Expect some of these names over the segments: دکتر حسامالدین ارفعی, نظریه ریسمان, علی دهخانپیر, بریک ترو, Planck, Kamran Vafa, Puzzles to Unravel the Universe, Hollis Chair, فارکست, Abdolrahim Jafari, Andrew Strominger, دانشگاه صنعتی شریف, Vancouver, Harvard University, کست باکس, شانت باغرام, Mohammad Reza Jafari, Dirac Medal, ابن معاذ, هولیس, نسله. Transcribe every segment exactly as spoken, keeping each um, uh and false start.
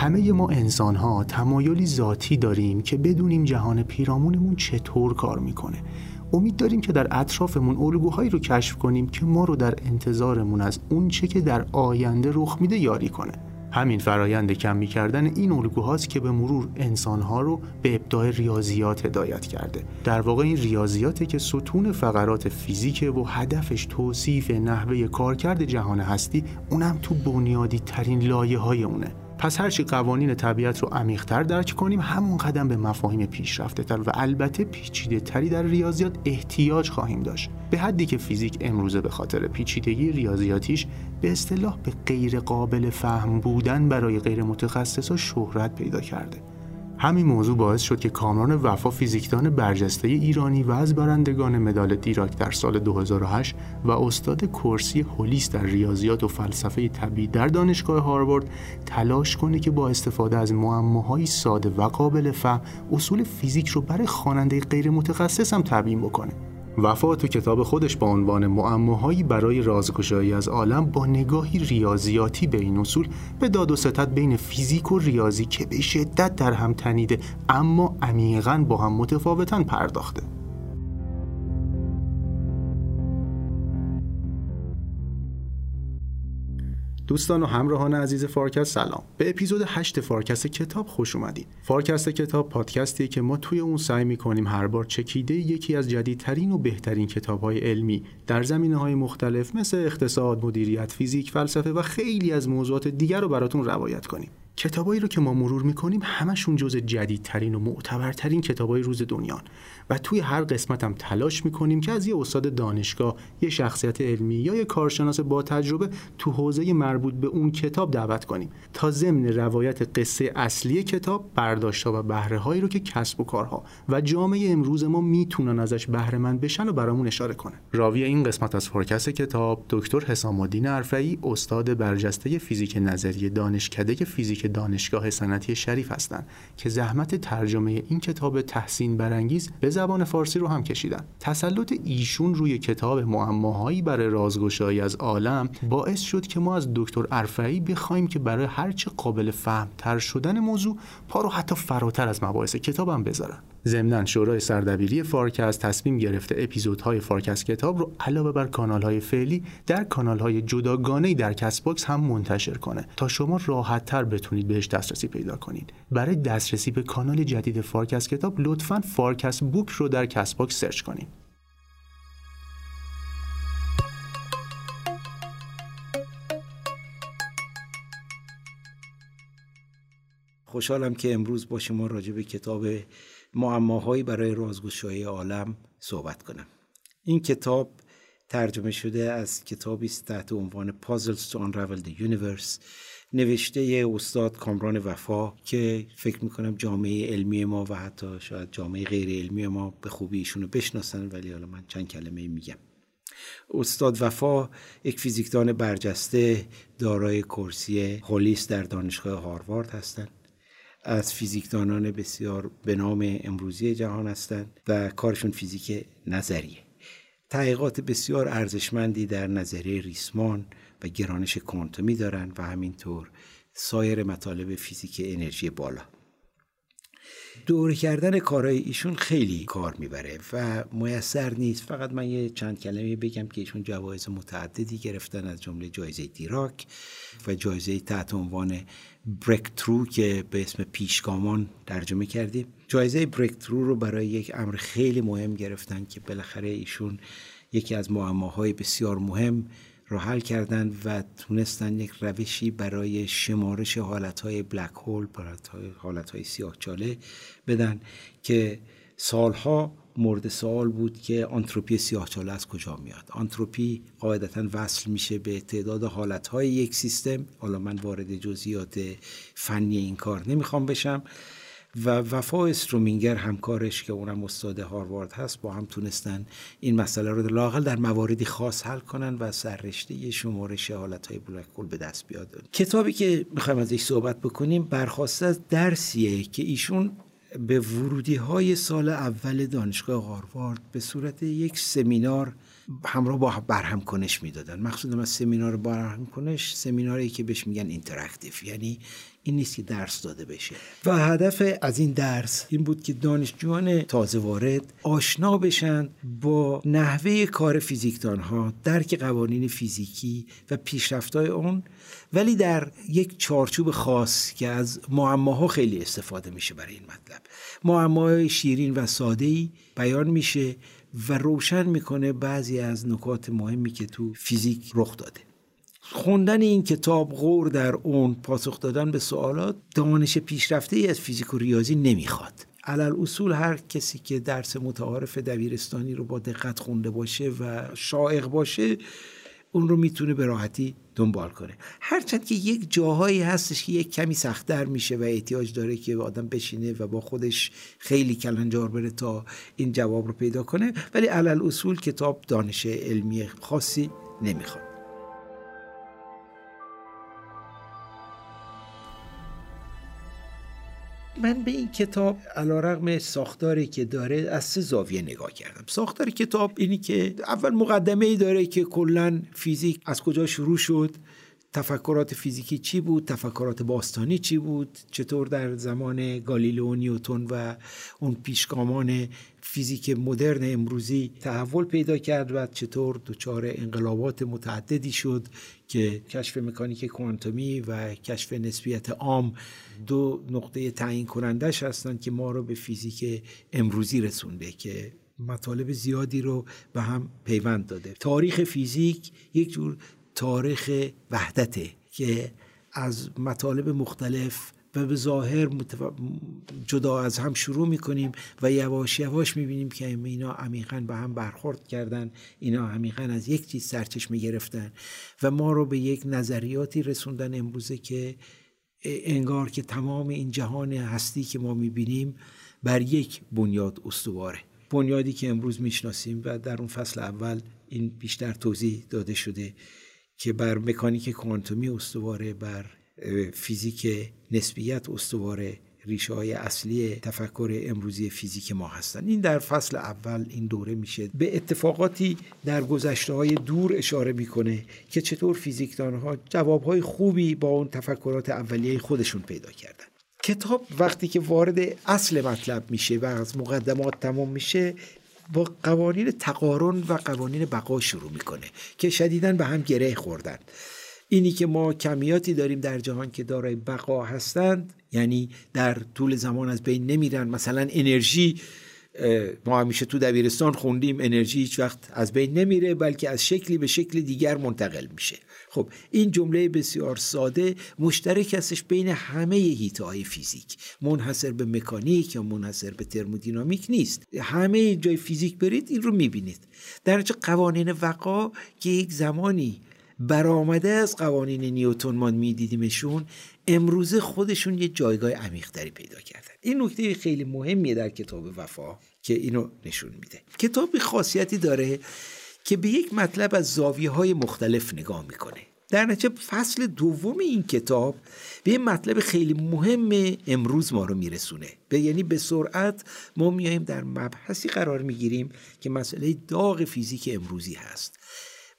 همه ما انسان‌ها تمایلی ذاتی داریم که بدونیم جهان پیرامونمون چطور کار میکنه. امید داریم که در اطرافمون الگوهایی رو کشف کنیم که ما رو در انتظارمون از اون چه که در آینده رخ میده یاری کنه. همین فرایند کمی کردن این الگوهاست که به مرور انسان‌ها رو به ابداع ریاضیات هدایت کرده. در واقع این ریاضیاته که ستون فقرات فیزیکه و هدفش توصیف نحوه کارکرد جهان هستی، اونم تو بنیادی ترین لایه‌های اونه. پس هرچی قوانین طبیعت رو عمیق‌تر درک کنیم، همون قدم به مفاهیم پیشرفته‌تر و البته پیچیده‌تری در ریاضیات احتیاج خواهیم داشت، به حدی که فیزیک امروزه به خاطر پیچیدگی ریاضیاتیش به اصطلاح به غیر قابل فهم بودن برای غیر متخصصا شهرت پیدا کرده. همین موضوع باعث شد که کامران وفا، فیزیکدان برجسته ایرانی و از برندگان مدال دیراک در سال دو هزار و هشت و استاد کورسی هولیس در ریاضیات و فلسفه طبیعی در دانشگاه هاروارد، تلاش کنه که با استفاده از معماهای ساده و قابل فهم اصول فیزیک رو برای خواننده غیر متخصص هم تبیین بکنه. وفا تو کتاب خودش با عنوان معماهایی برای رازگشایی از عالم با نگاهی ریاضیاتی به این اصول، به داد و ستد بین فیزیک و ریاضی که به شدت در هم تنیده اما عمیقاً با هم متفاوتاً پرداخته. دوستان و همراهان عزیز فارکست، سلام. به اپیزود هشت فارکست کتاب خوش اومدید. فارکست کتاب پادکستیه که ما توی اون سعی می‌کنیم هر بار چکیده یکی از جدیدترین و بهترین کتاب‌های علمی در زمینه‌های مختلف مثل اقتصاد، مدیریت، فیزیک، فلسفه و خیلی از موضوعات دیگر رو براتون روایت کنیم. کتابایی رو که ما مرور می‌کنیم همشون جزء جدیدترین و معتبرترین کتاب‌های روز دنیان و توی هر قسمت هم تلاش می‌کنیم که از یه استاد دانشگاه، یه شخصیت علمی یا یه کارشناس با تجربه تو حوزه مربوط به اون کتاب دعوت کنیم تا ضمن روایت قصه اصلی کتاب، برداشت‌ها و بهره‌هایی رو که کسب و کارها و جامعه امروز ما میتونن ازش بهره‌مند بشن و برامون اشاره کنه. راوی این قسمت از فارکست کتاب دکتر حسامالدین ارفعی، استاد برجسته فیزیک نظری دانشکده فیزیک دانشگاه صنعتی شریف هستند که زحمت ترجمه این کتاب تحسین برانگیز به زبان فارسی رو هم کشیدن. تسلط ایشون روی کتاب معماهایی برای رازگشایی از عالم باعث شد که ما از دکتر ارفعی بخوایم که برای هر چه قابل فهم‌تر شدن موضوع پا رو حتی فراتر از مباحث کتابم بذارن. ضمناً شورای سردبیری فارکست تصمیم گرفته اپیزودهای فارکست کتاب رو علاوه بر کانال‌های فعلی در کانال‌های جداگانه‌ای در کست باکس هم منتشر کنه تا شما راحت‌تر بتونید بهش دسترسی پیدا کنید. برای دسترسی به کانال جدید فارکست کتاب لطفاً فارکست بوک رو در کست باکس سرچ کنید. خوشحالم که امروز با شما راجع به کتاب معماهایی برای رازگشایی عالم صحبت کنم. این کتاب ترجمه شده از کتابی است تحت عنوان Puzzles to Unravel the Universe، نوشته استاد کامران وفا که فکر میکنم جامعه علمی ما و حتی شاید جامعه غیر علمی ما به خوبی ایشونو بشناسن، ولی حالا من چند کلمه میگم. استاد وفا یک فیزیکدان برجسته دارای کرسی هولیس در دانشگاه هاروارد هستند، از فیزیکدانان بسیار به نام امروزی جهان هستند و کارشون فیزیک نظریه. تحقیقات بسیار ارزشمندی در نظریه ریسمان و گرانش کوانتومی دارن و همینطور سایر مطالب فیزیک انرژی بالا. دور کردن کارهای ایشون خیلی کار میبره و میسر نیست. فقط من یه چند کلمه بگم که ایشون جوایز متعددی گرفتن، از جمله جایزه دیراک و جایزه تحت عنوان بریک ترو که به اسم پیشگامان ترجمه کردیم. جایزه بریک ترو رو برای یک امر خیلی مهم گرفتن که بالاخره ایشون یکی از معماهای بسیار مهم رو حل کردن و تونستن یک روشی برای شمارش حالتهای بلک هول، حالتهای سیاه چاله بدن که سالها مورد سوال بود که آنتروپی سیاه چاله از کجا میاد. آنتروپی قاعدتاً وصل میشه به تعداد حالتهای یک سیستم. حالا من وارد جزئیات فنی این کار نمیخوام بشم و وفا استرومینگر همکارش که اونم استاد هاروارد هست با هم تونستن این مسئله رو لااقل در مواردی خاص حل کنن و سررشته شمارش حالتهای بلک هول به دست بیاد. کتابی که میخوایم ازش صحبت بکنیم برخواسته از درسیه که ایشون به ورودی های سال اول دانشگاه هاروارد به صورت یک سمینار همراه با برهم کنش میدادن. مقصودم از سمینار برهم کنش، سمیناری که بهش میگن اینتراکتیو، یعنی این نیست که درس داده بشه. و هدف از این درس این بود که دانشجویان تازه وارد آشنا بشن با نحوه کار فیزیکدانها، درک قوانین فیزیکی و پیشرفت‌های اون، ولی در یک چارچوب خاص که از معماها خیلی استفاده میشه برای این مطلب. معماهای شیرین و ساده‌ای بیان میشه و روشن میکنه بعضی از نکات مهمی که تو فیزیک رخ داده. خوندن این کتاب، غور در اون، پاسخ دادن به سوالات، دانش پیشرفته‌ای از فیزیک و ریاضی نمیخواد. علل اصول هر کسی که درس متعارف دبیرستانی رو با دقت خونده باشه و شائق باشه اون رو میتونه به راحتی دنبال کنه. هرچند که یک جاهایی هستش که یک کمی سخت‌تر میشه و احتیاج داره که آدم بشینه و با خودش خیلی کلنجار بره تا این جواب رو پیدا کنه، ولی علل اصول کتاب دانش علمی خاصی نمیخواد. من به این کتاب علیرغم ساختاری که داره از سه زاویه نگاه کردم. ساختار کتاب اینی که اول مقدمه‌ای داره که کلاً فیزیک از کجا شروع شد، تفکرات فیزیکی چی بود، تفکرات باستانی چی بود، چطور در زمان گالیله و نیوتن و اون پیشگامان فیزیک مدرن امروزی تحول پیدا کرد و چطور دچار انقلابات متعددی شد که کشف مکانیک کوانتومی و کشف نسبیت عام دو نقطه تعیین کنندش هستن که ما رو به فیزیک امروزی رسونده که مطالب زیادی رو به هم پیوند داده. تاریخ فیزیک یک جور تاریخ وحدته که از مطالب مختلف و به ظاهر جدا از هم شروع میکنیم و یواش یواش میبینیم که اینا عمیقاً به هم برخورد کردن، اینا عمیقاً از یک چیز سرچشمه گرفتن و ما رو به یک نظریاتی رسوندن امروزه که انگار که تمام این جهان هستی که ما میبینیم بر یک بنیاد استواره، بنیادی که امروز میشناسیم. و در اون فصل اول این بیشتر توضیح داده شده که بر مکانیک کوانتومی استواره، بر فیزیک نسبیت استواره، ریشه‌های اصلی تفکر امروزی فیزیک ما هستند. این در فصل اول این دوره میشه. به اتفاقاتی در گذشته‌های دور اشاره میکنه که چطور فیزیکدانها جوابهای خوبی با اون تفکرات اولیه خودشون پیدا کردن. کتاب وقتی که وارد اصل مطلب میشه و از مقدمات تمام میشه با قوانین تقارن و قوانین بقا شروع میکنه که شدیداً به هم گره خوردن. اینی که ما کمیاتی داریم در جهان که دارای بقا هستند، یعنی در طول زمان از بین نمیرن. مثلا انرژی، ما همیشه تو دبیرستان خوندیم انرژی هیچ وقت از بین نمیره بلکه از شکلی به شکل دیگر منتقل میشه. خب این جمله بسیار ساده مشترک هستش بین همه حیطه‌های فیزیک، منحصر به مکانیک یا منحصر به ترمودینامیک نیست. همه جای فیزیک برید این رو میبینید. در نتیجه قوانین وقا که یک زمانی برآمده از قوانین نیوتن ما میدیدیمشون، امروزه خودشون یه جایگاه عمیق‌تری پیدا کردن. این نکته خیلی مهمیه در کتاب وفا که اینو نشون میده. کتاب خاصیتی داره که به یک مطلب از زاویه‌های مختلف نگاه میکنه. در نتیجه فصل دوم این کتاب به یه مطلب خیلی مهم امروز ما رو میرسونه. یعنی به سرعت ما میایم در مبحثی قرار میگیریم که مسئله داغ فیزیک امروزی هست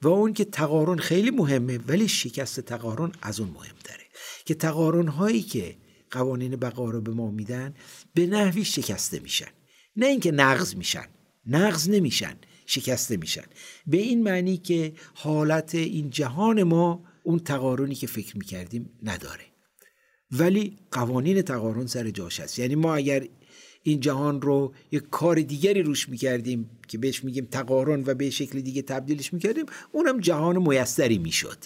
و اون که تقارن خیلی مهمه، ولی شکست تقارن از اون مهمتره که تقارن هایی که قوانین بقا رو به ما میدن به نحوی شکسته میشن. نه اینکه نقض میشن، نقض نمیشن، شکسته میشن، به این معنی که حالت این جهان ما اون تقارنی که فکر میکردیم نداره، ولی قوانین تقارن سر جاش هست. یعنی ما اگر این جهان رو یک کار دیگری روش میکردیم که بهش میگیم تقارن و به شکل دیگه تبدیلش میکردیم، اونم جهان میسری میشد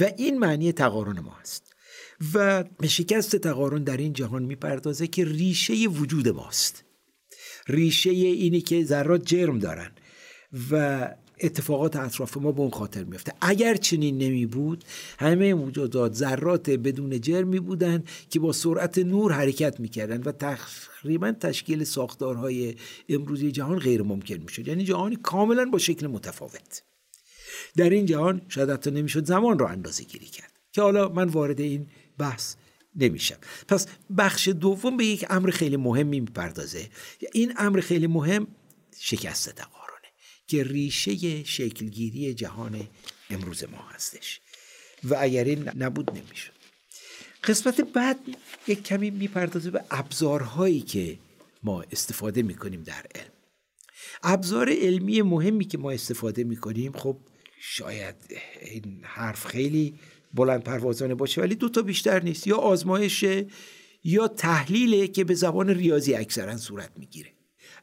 و این معنی تقارن ما هست. و شکست تقارن در این جهان میپردازه که ریشه وجود ماست، ریشه اینی که ذرات جرم دارن و اتفاقات اطراف ما به اون خاطر میفته. اگر چنین نمی بود همه موجودات ذرات بدون جرمی بودند که با سرعت نور حرکت میکردند و تقریبا تشکیل ساختارهای امروزی جهان غیر ممکن میشد. یعنی جهانی کاملا با شکل متفاوت. در این جهان شاید حتی نمیشد زمان را اندازه گیری کرد که حالا من وارد این بحث نمیشم. پس بخش دوم به یک امر خیلی مهم میپردازه. این امر خیلی مهم شکست تقارنه که ریشه شکلگیری جهان امروز ما هستش و اگر این نبود نمیشد. قسمت بعد یک کمی میپردازه به ابزارهایی که ما استفاده میکنیم در علم. ابزار علمی مهمی که ما استفاده میکنیم، خب شاید این حرف خیلی بلند پروازانه باشه ولی دوتا بیشتر نیست، یا آزمایشه یا تحلیله که به زبان ریاضی اکثرا صورت میگیره.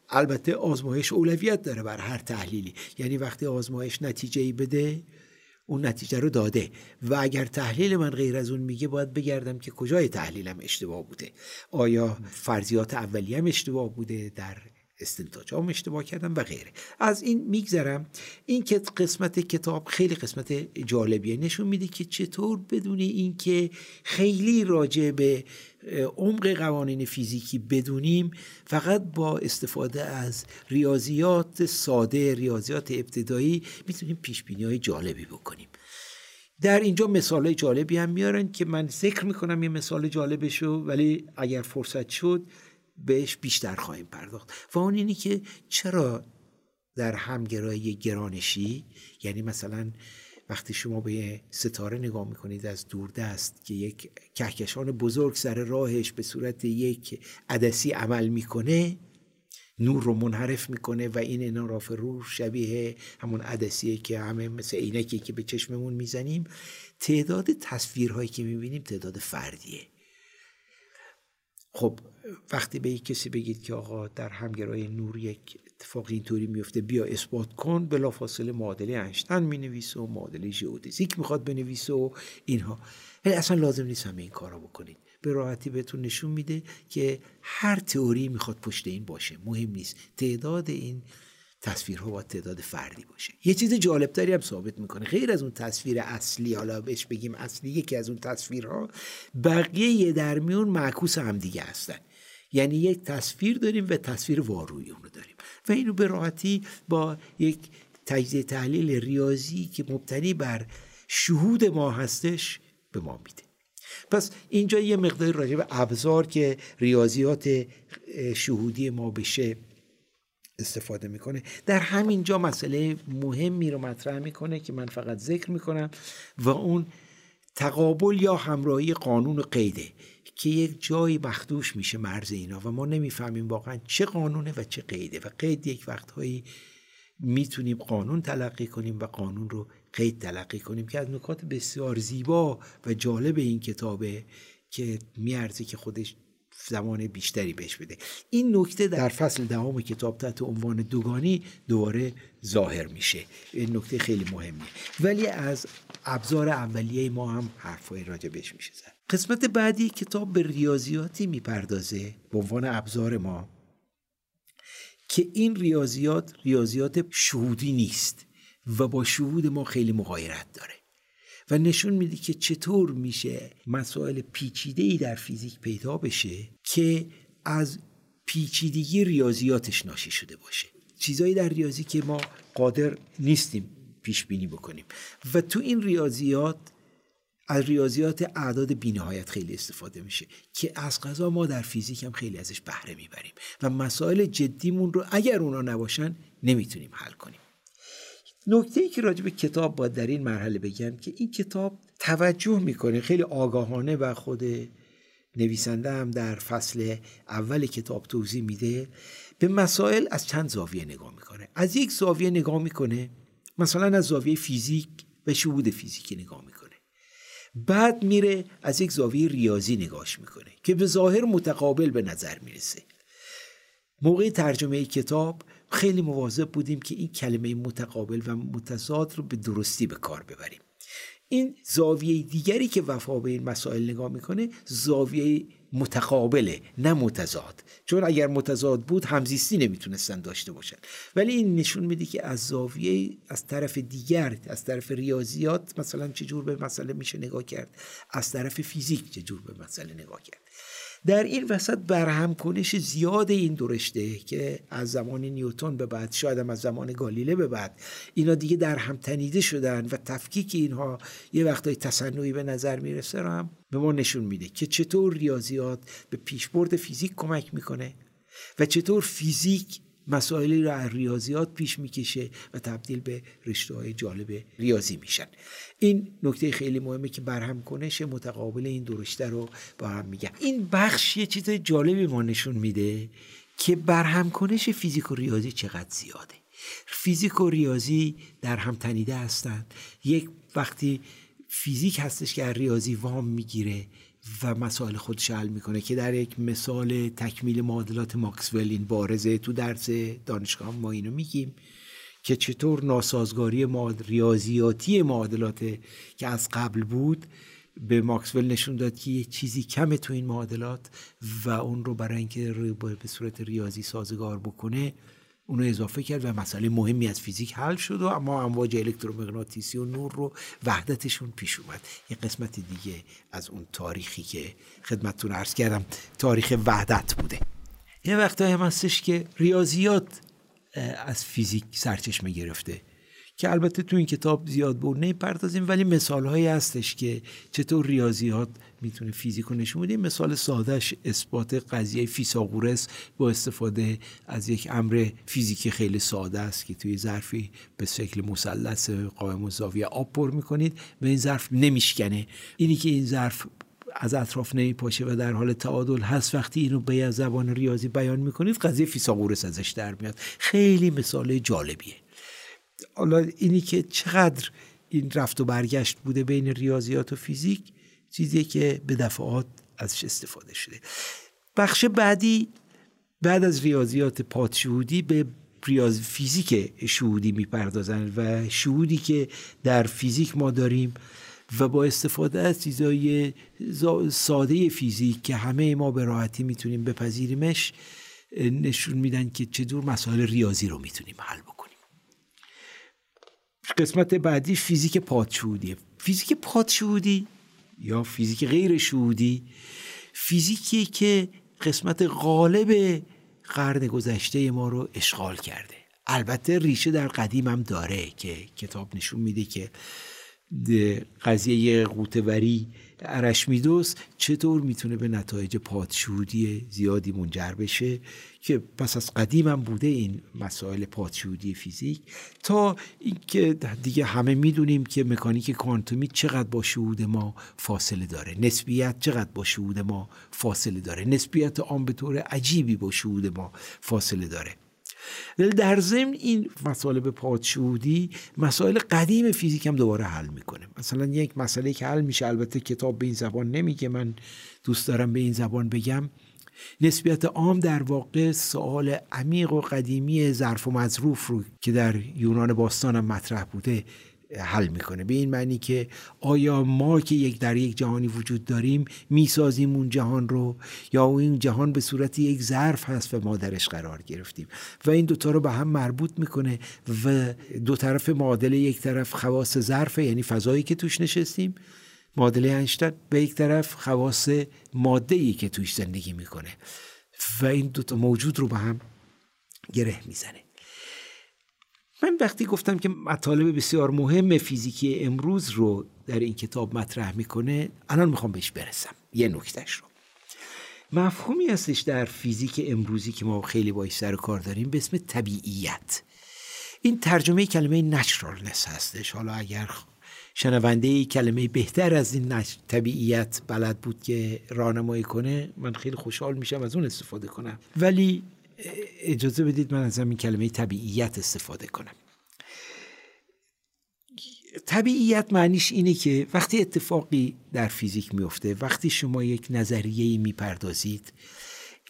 البته آزمایش اولویت داره بر هر تحلیلی، یعنی وقتی آزمایش نتیجه‌ای بده اون نتیجه رو داده و اگر تحلیل من غیر از اون میگه باید بگردم که کجای تحلیلم اشتباه بوده، آیا فرضیات اولیه‌ام اشتباه بوده، در استنتاجام اشتباه کردم و غیره. از این میگذرم. این که قسمت کتاب خیلی قسمت جالبیه، نشون میده که چطور بدون این که خیلی راجع به عمق قوانین فیزیکی بدونیم، فقط با استفاده از ریاضیات ساده، ریاضیات ابتدایی، میتونیم پیشبینی‌های جالبی بکنیم. در اینجا مثال‌های جالبی هم میارن که من ذکر میکنم یه مثال جالبشو، ولی اگر فرصت شد بهش بیشتر خواهیم پرداخت. و اون اینی که چرا در همگرایی گرانشی، یعنی مثلا وقتی شما به ستاره نگاه میکنید از دوردست که یک کهکشان بزرگ سر راهش به صورت یک عدسی عمل میکنه، نور رو منحرف میکنه و این انحراف نور شبیه همون عدسیه که همه مثل عینکی که به چشممون میزنیم، تعداد تصویرهایی که میبینیم تعداد فردیه. خب وقتی به یک کسی بگید که آقا در همگرایی نور یک اتفاق اینطوری میفته بیا اثبات کن، بلافاصله معادله انشتن مینویسه و معادله ژئودزیک میخواد بنویسه و اینها، ولی اصلا لازم نیست همه این کارا بکنید. به راحتی بهتون نشون میده که هر تئوری میخواد پشت این باشه، مهم نیست تعداد این تصویرها باید تعداد فردی باشه. یه چیز جالبتری هم ثابت میکنه، غیر از اون تصویر اصلی، حالا بهش بگیم اصلی، یکی از اون تصویرها بقیه در میون معکوس هم دیگه هستن، یعنی یک تصویر داریم و تصویر وارویی اون رو داریم و اینو به راحتی با یک تجزیه تحلیل ریاضی که مبتنی بر شهود ما هستش به ما میده. پس اینجا یه مقدار راجع به ابزار که ریاضیات شهودی ما بشه استفاده میکنه. در همین جا مسئله مهمی رو مطرح میکنه که من فقط ذکر میکنم و اون تقابل یا همراهی قانون قیده که یک جایی مخدوش میشه مرز اینا و ما نمیفهمیم واقعا چه قانونه و چه قیده، و قید یک وقتهایی میتونیم قانون تلقی کنیم و قانون رو قید تلقی کنیم، که از نکات بسیار زیبا و جالب این کتابه که میارزه که خودش زمان بیشتری بهش بده. این نکته در فصل دهم کتاب تحت عنوان دوگانی دوباره ظاهر میشه. این نکته خیلی مهمه، ولی از ابزار اولیه ما هم حرفای راجع بهش میشه زد. قسمت بعدی کتاب به ریاضیاتی میپردازه به عنوان ابزار ما که این ریاضیات ریاضیات شهودی نیست و با شهود ما خیلی مغایرت داره و نشون میده که چطور میشه مسائل پیچیده‌ای در فیزیک پیدا بشه که از پیچیدگی ریاضیاتش ناشی شده باشه، چیزایی در ریاضی که ما قادر نیستیم پیش بینی بکنیم. و تو این ریاضیات از ریاضیات اعداد بی‌نهایت خیلی استفاده میشه که از قضا ما در فیزیک هم خیلی ازش بهره میبریم و مسائل جدیمون رو اگر اونا نباشن نمیتونیم حل کنیم. نکته‌ای که راجع به کتاب باید در این مرحله بگم که این کتاب توجه میکنه خیلی آگاهانه و خود نویسنده هم در فصل اول کتاب توضیح میده، به مسائل از چند زاویه نگاه میکنه. از یک زاویه نگاه میکنه، مثلا از زاویه فیزیک و شهود فیزیکی نگاه میکنه، بعد میره از یک زاویه ریاضی نگاهش میکنه که به ظاهر متقابل به نظر میرسه. موقع ترجمه کتاب خیلی مواظب بودیم که این کلمه متقابل و متضاد رو به درستی به کار ببریم. این زاویه دیگری که وفا به این مسائل نگاه میکنه زاویه متقابله، نه متضاد، چون اگر متضاد بود همزیستی نمیتونستن داشته باشن، ولی این نشون میده که از زاویه از طرف دیگر، از طرف ریاضیات مثلا چجور به مسئله میشه نگاه کرد، از طرف فیزیک چجور به مسئله نگاه کرد. در این وسط برهمکنش زیاد این درشته که از زمان نیوتن به بعد، شاید هم از زمان گالیله به بعد، اینا دیگه در هم تنیده شدن و تفکیک اینها یه وقتای تصنعی به نظر میرسه رو هم به ما نشون میده که چطور ریاضیات به پیشبرد فیزیک کمک میکنه و چطور فیزیک مسائلی را از ریاضیات پیش میکشه و تبدیل به رشته‌های جالب ریاضی میشن. این نکته خیلی مهمه که برهم کنش متقابل این دو رشته رو با هم میگن. این بخش یه چیز جالبی ما نشون میده که برهم کنش فیزیک و ریاضی چقدر زیاده. فیزیک و ریاضی در هم تنیده هستند. یک وقتی فیزیک هستش که از ریاضی وام میگیره و مسائل خودش حل میکنه که در یک مثال تکمیل معادلات ماکسول این بارزه. تو درس دانشگاه ما اینو میگیم که چطور ناسازگاری معادل ریاضیاتی معادلات که از قبل بود به ماکسول نشون داد که یه چیزی کمه تو این معادلات و اون رو برای اینکه به صورت ریاضی سازگار بکنه اونو اضافه کرد و مسئله مهمی از فیزیک حل شد و اما امواج الکترومغناطیسی و نور رو وحدتشون پیش اومد. یه قسمت دیگه از اون تاریخی که خدمتتون عرض کردم تاریخ وحدت بوده. یه وقتایی هم هستش که ریاضیات از فیزیک سرچشمه گرفته که البته تو این کتاب زیاد به اون نمی‌پردازیم، ولی مثال‌هایی هستش که چطور ریاضیات میتونه فیزیک رو نشون بده. مثال سادهش اثبات قضیه فیثاغورس با استفاده از یک امر فیزیکی خیلی ساده است که توی ظرفی به شکل مثلث قائم الزاویه آب پر می‌کنید و این ظرف نمیشکنه. اینی که این ظرف از اطراف نمیپاشه و در حال تعادل هست، وقتی اینو به زبان ریاضی بیان می‌کنید قضیه فیثاغورس ازش در میاد. خیلی مثال جالبیه. حالا اینی که چقدر این رفت و برگشت بوده بین ریاضیات و فیزیک چیزیه که به دفعات ازش استفاده شده. بخش بعدی بعد از ریاضیات پادشهودی به ریاض فیزیک شهودی میپردازن و شهودی که در فیزیک ما داریم و با استفاده از چیزای ساده فیزیک که همه ما به راحتی میتونیم بپذیریمش نشون میدن که چطور مسائل ریاضی رو میتونیم حل بکنیم. قسمت بعدی فیزیک پادشهودیه. فیزیک پادشهودی یا فیزیک غیر شهودی فیزیکی که قسمت غالب قرن گذشته ما رو اشغال کرده. البته ریشه در قدیم هم داره که کتاب نشون میده که قضیه قوطه‌وری ارشمیدس چطور میتونه به نتایج پادشهودی زیادی منجر بشه که پس از قدیم هم بوده این مسائل پادشهودی فیزیک، تا اینکه دیگه همه میدونیم که مکانیک کوانتومی چقدر با شهود ما فاصله داره، نسبیت چقدر با شهود ما فاصله داره، نسبیت عام به طور عجیبی با شهود ما فاصله داره. در ضمن این مسائل به پادشهودی مسائل قدیم فیزیک هم دوباره حل میکنه. مثلا یک مسئله که حل میشه، البته کتاب به این زبان نمیگه، من دوست دارم به این زبان بگم، نسبیت عام در واقع سوال عمیق و قدیمی ظرف و مظروف رو که در یونان باستان هم مطرح بوده حل میکنه. به این معنی که آیا ما که یک در یک جهانی وجود داریم میسازیم اون جهان رو یا اون جهان به صورت یک ظرف هست و ما درش قرار گرفتیم و این دوتا رو به هم مربوط میکنه و دو طرف معادله، یک طرف خواص ظرف یعنی فضایی که توش نشستیم، معادله انشتن، به یک طرف خواص ماده‌ای که توش زندگی میکنه و این دوتا موجود رو به هم گره میزنه. من وقتی گفتم که مطالب بسیار مهم فیزیکی امروز رو در این کتاب مطرح میکنه، الان میخوام بهش برسم. یه نکتهش رو مفهومی هستش در فیزیک امروزی که ما خیلی باهاش سر و کار داریم به اسم طبیعیت. این ترجمه کلمه نچرالنس هستش. حالا اگر شنونده کلمه بهتر از این طبیعیت بلد بود که راهنمایی کنه من خیلی خوشحال میشم از اون استفاده کنم، ولی اجازه بدید من از این کلمه طبیعیت استفاده کنم. طبیعیت معنیش اینه که وقتی اتفاقی در فیزیک میفته، وقتی شما یک نظریه‌ای میپردازید،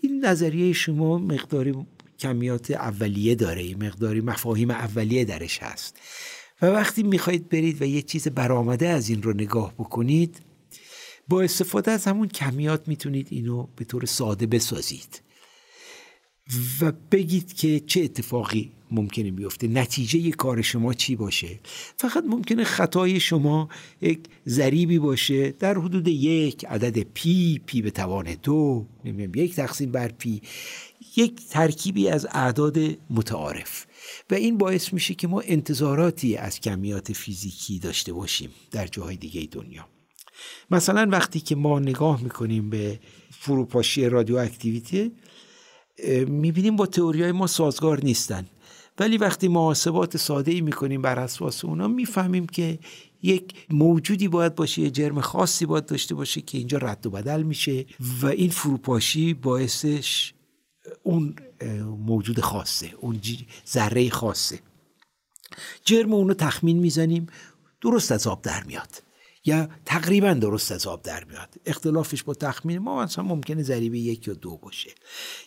این نظریه شما مقداری کمیات اولیه داره، مقداری مفاهیم اولیه درش هست و وقتی میخواید برید و یه چیز برآمده از این رو نگاه بکنید، با استفاده از همون کمیات میتونید اینو به طور ساده بسازید و بگید که چه اتفاقی ممکنه بیفته، نتیجه ی کار شما چی باشه. فقط ممکنه خطای شما یک ضریبی باشه در حدود یک عدد پی، پی به توان دو، نمیدونم یک تقسیم بر پی، یک ترکیبی از اعداد متعارف و این باعث میشه که ما انتظاراتی از کمیات فیزیکی داشته باشیم در جاهای دیگه دنیا. مثلا وقتی که ما نگاه میکنیم به فروپاشی رادیواکتیویته، میبینیم با تئوریای ما سازگار نیستن، ولی وقتی محاسبات ساده‌ای میکنیم بر اساس اونا میفهمیم که یک موجودی باید باشه، یه جرم خاصی باید داشته باشه که اینجا رد و بدل میشه و این فروپاشی باعثش اون موجود خاصه، اون ذره خاصه. جرم اونو تخمین میزنیم، درست از آب در میاد یا تقریبا درست از آب در میاد. اختلافش با تخمین ما مثلا ممکنه ضریب یک یا دو باشه،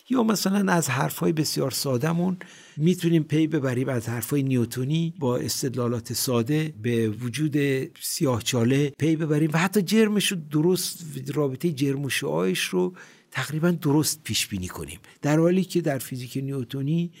یا مثلا از حرفای بسیار ساده‌مون میتونیم پی ببریم از حرفای نیوتونی با استدلالات ساده به وجود سیاه‌چاله پی ببریم و حتی جرمش رو درست، رابطه جرم و شعاعش رو تقریبا درست پیش بینی کنیم، در حالی که در فیزیک نیوتونی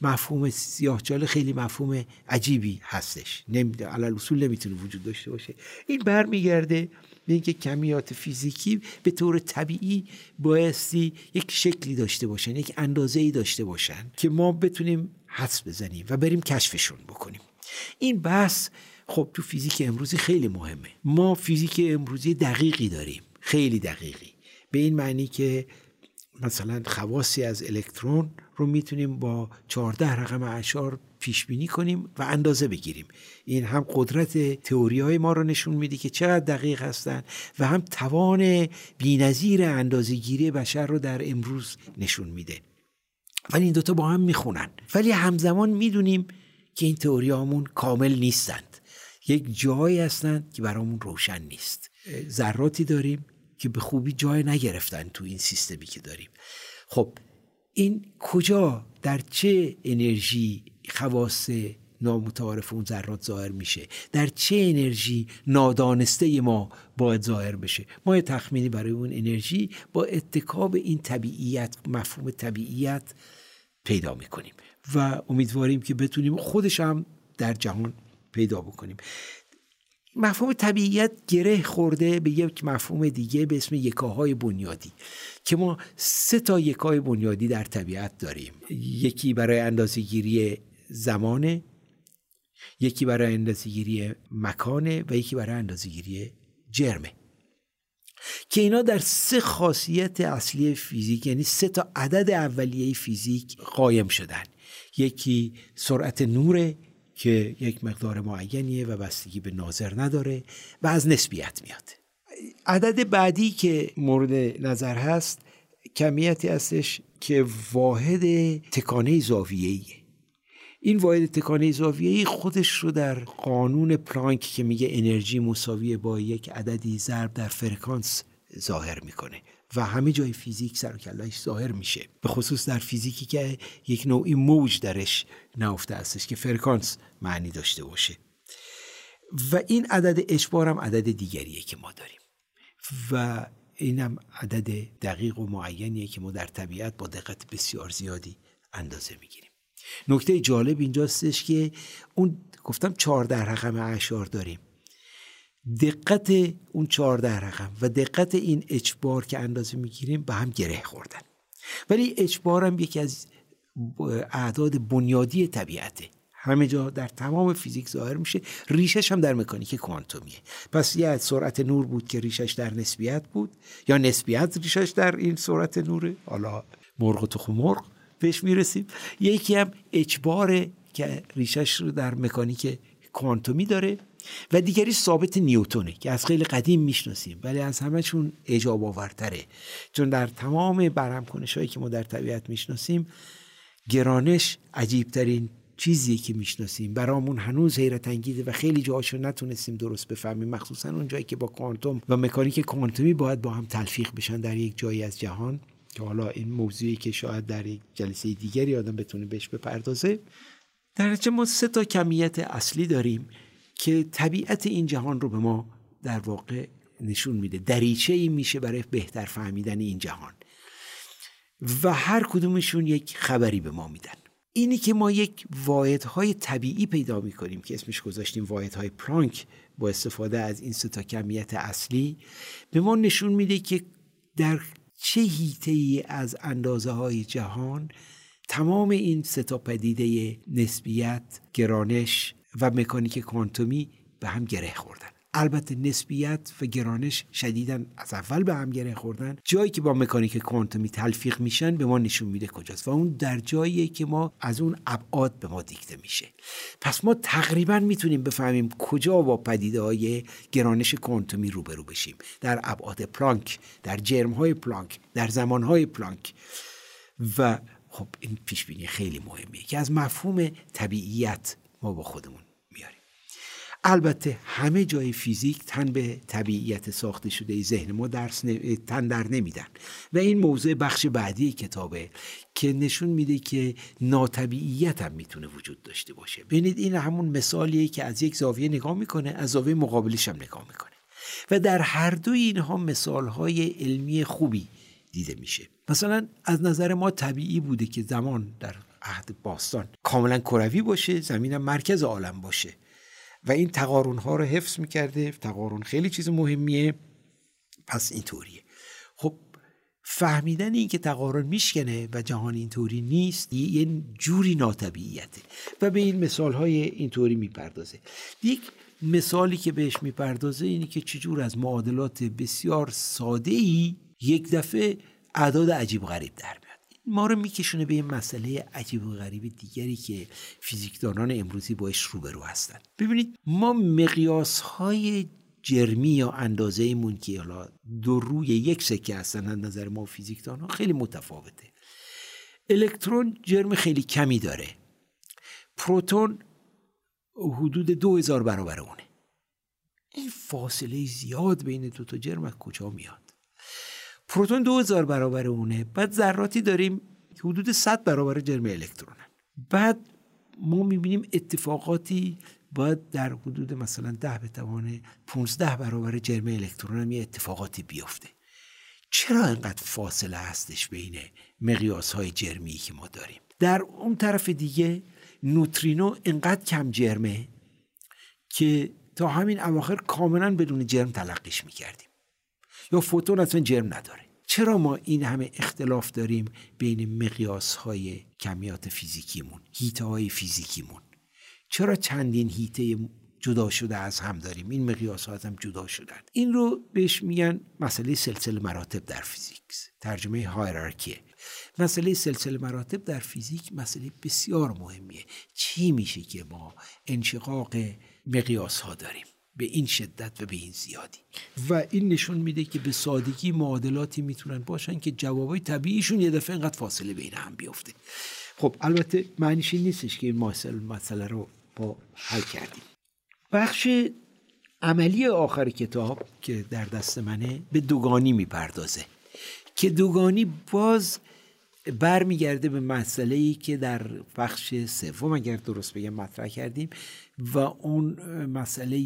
مفهوم سیاه‌چاله خیلی مفهوم عجیبی هستش، نمیده علل اصول نمیتونه وجود داشته باشه. این برمیگرده به اینکه کمیات فیزیکی به طور طبیعی بایستی یک شکلی داشته باشن، یک اندازه‌ای داشته باشن که ما بتونیم حدس بزنیم و بریم کشفشون بکنیم. این بحث خب تو فیزیک امروزی خیلی مهمه. ما فیزیک امروزی دقیقی داریم، خیلی دقیقی، به این معنی که مثلا خواصی از الکترون رو میتونیم با چهارده رقم اعشار پیش بینی کنیم و اندازه بگیریم. این هم قدرت تئوری‌های ما رو نشون میده که چقدر دقیق هستن و هم توان بی‌نظیر اندازه‌گیری بشر رو در امروز نشون میده. ولی این دوتا با هم میخونن، ولی همزمان میدونیم که این تئوری‌هامون کامل نیستند، یک جایی هستند که برامون روشن نیست. ذراتی داریم که به خوبی جای نگرفتن تو این سیستمی که داریم. خب این کجا، در چه انرژی خواص نامتعارف اون ذرات ظاهر میشه، در چه انرژی نادانسته ما باید ظاهر بشه؟ ما یه تخمینی برای اون انرژی با اتکا به این طبیعیت، مفهوم طبیعیت پیدا میکنیم و امیدواریم که بتونیم خودش هم در جهان پیدا بکنیم. مفهوم طبیعیت گره خورده به یک مفهوم دیگه به اسم یکاهای بنیادی که ما سه تا یکای بنیادی در طبیعت داریم. یکی برای اندازه‌گیری زمانه، یکی برای اندازه‌گیری مکانه و یکی برای اندازه‌گیری جرمه، که اینا در سه خاصیت اصلی فیزیک، یعنی سه تا عدد اولیه فیزیک قایم شدن. یکی سرعت نوره که یک مقدار معینیه و بستگی به ناظر نداره و از نسبیت میاد. عدد بعدی که مورد نظر هست کمیتی هستش که واحد تکانه زاویه‌ایه. این واحد تکانه زاویه‌ای خودش رو در قانون پلانک که میگه انرژی مساوی با یک عددی ضرب در فرکانس ظاهر میکنه و همه جای فیزیک سر و کلهش ظاهر میشه، به خصوص در فیزیکی که یک نوعی موج درش نهفته هستش که فرکانس معنی داشته باشه. و این عدد اشبار هم عدد دیگریه که ما داریم و این هم عدد دقیق و معینیه که ما در طبیعت با دقت بسیار زیادی اندازه میگیریم. نکته جالب اینجاستش که اون گفتم چهارده رقم اعشار داریم، دقت اون چهارده رقم و دقت این اجبار که اندازه میگیریم به هم گره خوردن، ولی اجبار هم یکی از اعداد بنیادی طبیعته، همه جا در تمام فیزیک ظاهر میشه، ریشش هم در مکانیک کوانتومیه. پس یه سرعت نور بود که ریشش در نسبیت بود، یا نسبیت ریشش در این سرعت نوره، حالا مرغ و تخم مرغ بهش میرسیم. یکی هم اجباره که ریشش رو در مکانیک کوانتومی داره و دیگری ثابت نیوتونه که از خیلی قدیم میشناسیم، ولی از همه چون اجاب آورتره، چون در تمام برهمکنش هایی که ما در طبیعت میشناسیم گرانش عجیبترین چیزیه که میشناسیم، برامون هنوز حیرت انگیزه و خیلی جاهاشو نتونستیم درست بفهمیم، مخصوصا اون جایی که با کوانتوم و مکانیک کوانتومی باید با هم تلفیق بشن در یک جایی از جهان، که حالا این موضوعی که شاید در یک جلسه دیگری آدم بتونه بهش بپردازه. در نتیجه ما سه تا کمیت اصلی داریم که طبیعت این جهان رو به ما در واقع نشون میده، دریچه‌ای میشه برای بهتر فهمیدن این جهان و هر کدومشون یک خبری به ما میدن. اینی که ما یک واحدهای طبیعی پیدا میکنیم که اسمش گذاشتیم واحدهای پلانک، با استفاده از این سه تا کمیت اصلی به ما نشون میده که در چه حیطه‌ای از اندازه‌های جهان تمام این سه تا پدیده نسبیت، گرانش و مکانیک کوانتومی به هم گره خوردن البته نسبیت و گرانش شدیداً از اول به هم گره خوردن. جایی که با مکانیک کوانتومی تلفیق میشن به ما نشون میده کجاست و اون در جاییه که ما از اون ابعاد به ما دیکته میشه. پس ما تقریباً میتونیم بفهمیم کجا با پدیده‌های گرانش کوانتومی روبرو بشیم، در ابعاد پلانک، در جرم‌های پلانک، در زمان‌های پلانک. و خب این پیشبینی خیلی مهمه که از مفهوم طبیعیت ما با خودمون میاریم. البته همه جای فیزیک تن به طبیعیت ساخته شده ذهن ما درس ن... تن در نمیدن و این موضوع بخش بعدی کتابه که نشون میده که ناطبیعیت هم میتونه وجود داشته باشه. ببینید این همون مثالیه که از یک زاویه نگاه میکنه، از زاویه مقابلش هم نگاه میکنه و در هر دوی اینها مثالهای علمی خوبی دیده میشه. مثلا از نظر ما طبیعی بوده که زمان در عهد باستان کاملا کروی باشه، زمین مرکز عالم باشه و این تقارن‌ها رو حفظ می‌کرده. تقارن خیلی چیز مهمیه. پس اینطوریه. خب فهمیدن این که تقارن میشکنه و جهان اینطوری نیست یه جوری ناطبیعیته و به این مثال‌های اینطوری میپردازه. یک مثالی که بهش میپردازه اینه که چجور از معادلات بسیار ساده‌ای یک دفعه اعداد عجیب غریب در میاد. ما رو میکشونه به این مسئله عجیب و غریب دیگری که فیزیکدانان امروزی باش روبرو هستن. ببینید ما مقیاس‌های جرمی یا اندازه‌مون که حالا دو روی یک سکه هستن از نظر ما فیزیکدانان خیلی متفاوته. الکترون جرم خیلی کمی داره. پروتون حدود دو هزار برابر اونه. این فاصله زیاد بین دو تا جرم از کجا میاد؟ پروتون دو هزار برابر اونه، بعد ذراتی داریم حدود صد برابر جرم الکترون هن. بعد ما میبینیم اتفاقاتی باید در حدود مثلا ده به توان پونزده برابر جرم الکترون هم یه اتفاقاتی بیفته. چرا اینقدر فاصله هستش بین مقیاس های جرمی که ما داریم؟ در اون طرف دیگه نوترینو اینقدر کم جرمه که تا همین اواخر کاملا بدون جرم تلقیش میکردیم یا فوتون اصلا جرم نداره. چرا ما این همه اختلاف داریم بین مقیاس‌های کمیات فیزیکیمون، هیته‌های فیزیکیمون؟ چرا چندین هیته جدا شده از هم داریم؟ این مقیاس‌ها از هم جدا شدن. این رو بهش میگن مسئله سلسله مراتب در فیزیک، ترجمه هایرارکی. مسئله سلسله مراتب در فیزیک مسئله بسیار مهمیه. چی میشه که ما انشقاق مقیاس‌ها داریم به این شدت و به این زیادی؟ و این نشون میده که به سادگی معادلاتی میتونن باشن که جوابای طبیعیشون یه دفعه اینقدر فاصله بین هم بیفته. خب البته معنیش این نیستش که این مسئله, مسئله رو با حل کردیم. بخش عملی آخر کتاب که در دست منه به دوگانی میپردازه که دوگانی باز برمیگرده به مسئله‌ای که در بخش سوم اگر درست بگم مطرح کردیم و اون مسئله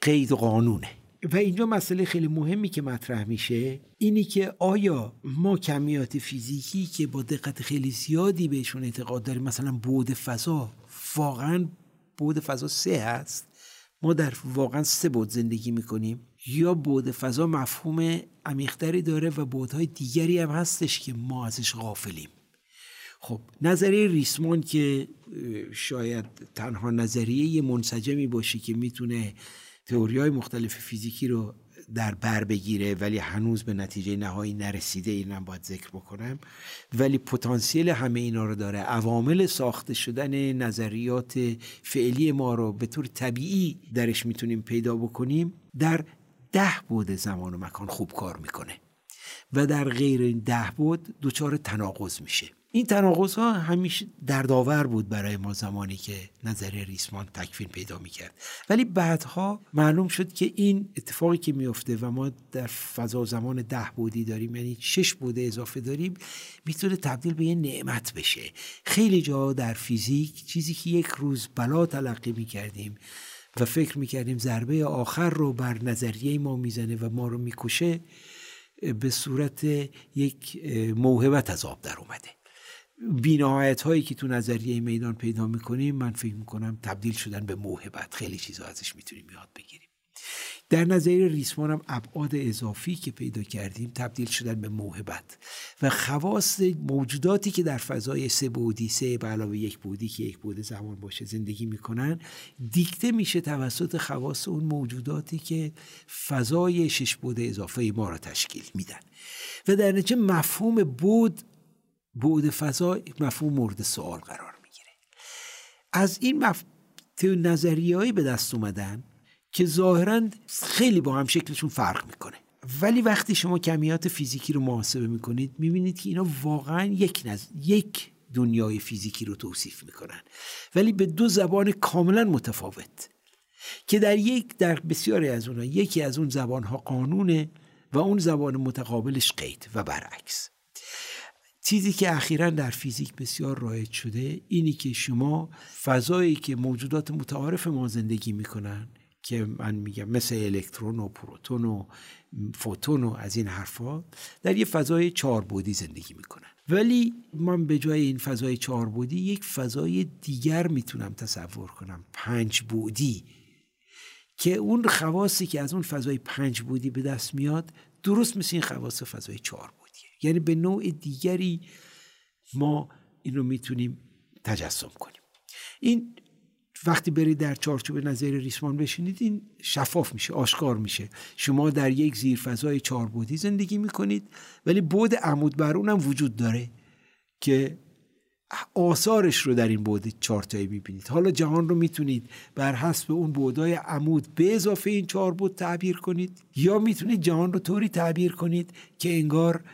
قید قانونه. و اینجا مسئله خیلی مهمی که مطرح میشه اینی که آیا ما کمیات فیزیکی که با دقت خیلی زیادی بهشون اعتقاد داریم، مثلا بعد فضا، واقعا بعد فضا سه هست؟ ما در واقعا سه بعد زندگی میکنیم یا بعد فضا مفهوم عمیق‌تری داره و بعدهای دیگری هم هستش که ما ازش غافلیم؟ خب نظریه ریسمان که شاید تنها نظریه منسجمی باشه که میتونه تئوری‌های مختلف فیزیکی رو در بر بگیره ولی هنوز به نتیجه نهایی نرسیده، اینم باید ذکر بکنم، ولی پتانسیل همه اینا رو داره. عوامل ساخته شدن نظریات فعلی ما رو به طور طبیعی درش میتونیم پیدا بکنیم. در ده بعد زمان و مکان خوب کار میکنه و در غیر این ده بعد دچار تناقض میشه. این تناقض ها همیشه دردآور بود برای ما زمانی که نظریه ریسمان تکوین پیدا میکرد، ولی بعدها معلوم شد که این اتفاقی که میفته و ما در فضا زمان ده بعدی داریم، یعنی شش بعد اضافه داریم، میتونه تبدیل به یه نعمت بشه. خیلی جا در فیزیک چیزی که یک روز بلا تلقی میکردیم و فکر میکردیم ضربه آخر رو بر نظریه ما میزنه و ما رو میکشه، به صورت یک موهبت از آب در اومده. بینهایت هایی که تو نظریه میدان پیدا میکنیم من فکر میکنم تبدیل شدن به موهبت. خیلی چیزا ازش میتونیم یاد بگیریم. در نظریه ریسمان هم ابعاد اضافی که پیدا کردیم تبدیل شدن به موهبت و خواص موجوداتی که در فضای سه بعدی سه به علاوه یک بعدی که یک بعد زمان باشه زندگی میکنن دیکته میشه توسط خواص اون موجوداتی که فضای شش بعد اضافی ما را تشکیل میدن و در نتیجه مفهوم بعد بعد فضا مفهوم مورد سوال قرار میگیره. از این مف... نظریه‌ای به دست اومدن که ظاهراً خیلی با هم شکلشون فرق میکنه، ولی وقتی شما کمیات فیزیکی رو محاسبه میکنید میبینید که اینا واقعاً یک نز... یک دنیای فیزیکی رو توصیف میکنن، ولی به دو زبان کاملاً متفاوت که در یک در بسیاری از اونها یکی از اون زبانها قانونه و اون زبان متقابلش قید و برعکس. چیزی که اخیراً در فیزیک بسیار رایج شده اینی که شما فضایی که موجودات متعارف ما زندگی میکنن که من میگم مثل الکترون و پروتون و فوتون و از این حرفا در یه فضای چهاربعدی زندگی میکنن، ولی من به جای این فضای چهاربعدی یک فضای دیگر میتونم تصور کنم، پنج بعدی، که اون خواصی که از اون فضای پنج بعدی به دست میاد درست مثل این خواص فضای چهاربعدی، یعنی به نوع دیگری ما این رو میتونیم تجسم کنیم. این وقتی برید در چارچوب نظریه ریسمان بشینید این شفاف میشه، آشکار میشه. شما در یک زیر فضای چهاربعدی زندگی میکنید، ولی بعد عمود بر اون هم وجود داره که آثارش رو در این بعد چارتایی میبینید. حالا جهان رو میتونید بر حسب اون بعدای عمود به اضافه این چهاربعد تعبیر کنید، یا میتونید جهان رو طوری تعبیر کنید که انگار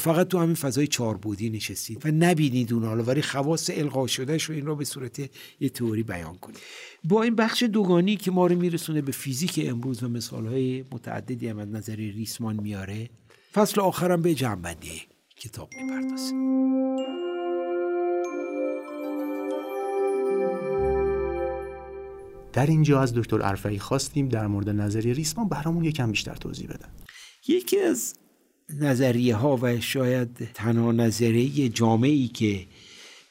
فقط تو همین فضای چهاربعدی نشستید و نبینید اون حالا، ولی خواص القا شدهش و این را به صورت یه تئوری بیان کنید. با این بخش دوگانی که ما رو میرسونه به فیزیک امروز و مثالهای متعددی هم از نظریه ریسمان میاره، فصل آخرم به جمع‌بندی کتاب میپردازه. در اینجا از دکتر ارفعی خواستیم در مورد نظریه ریسمان برامون یکم بیشتر توضیح بدن. یکی از نظریه ها و شاید تنها نظریه جامعی که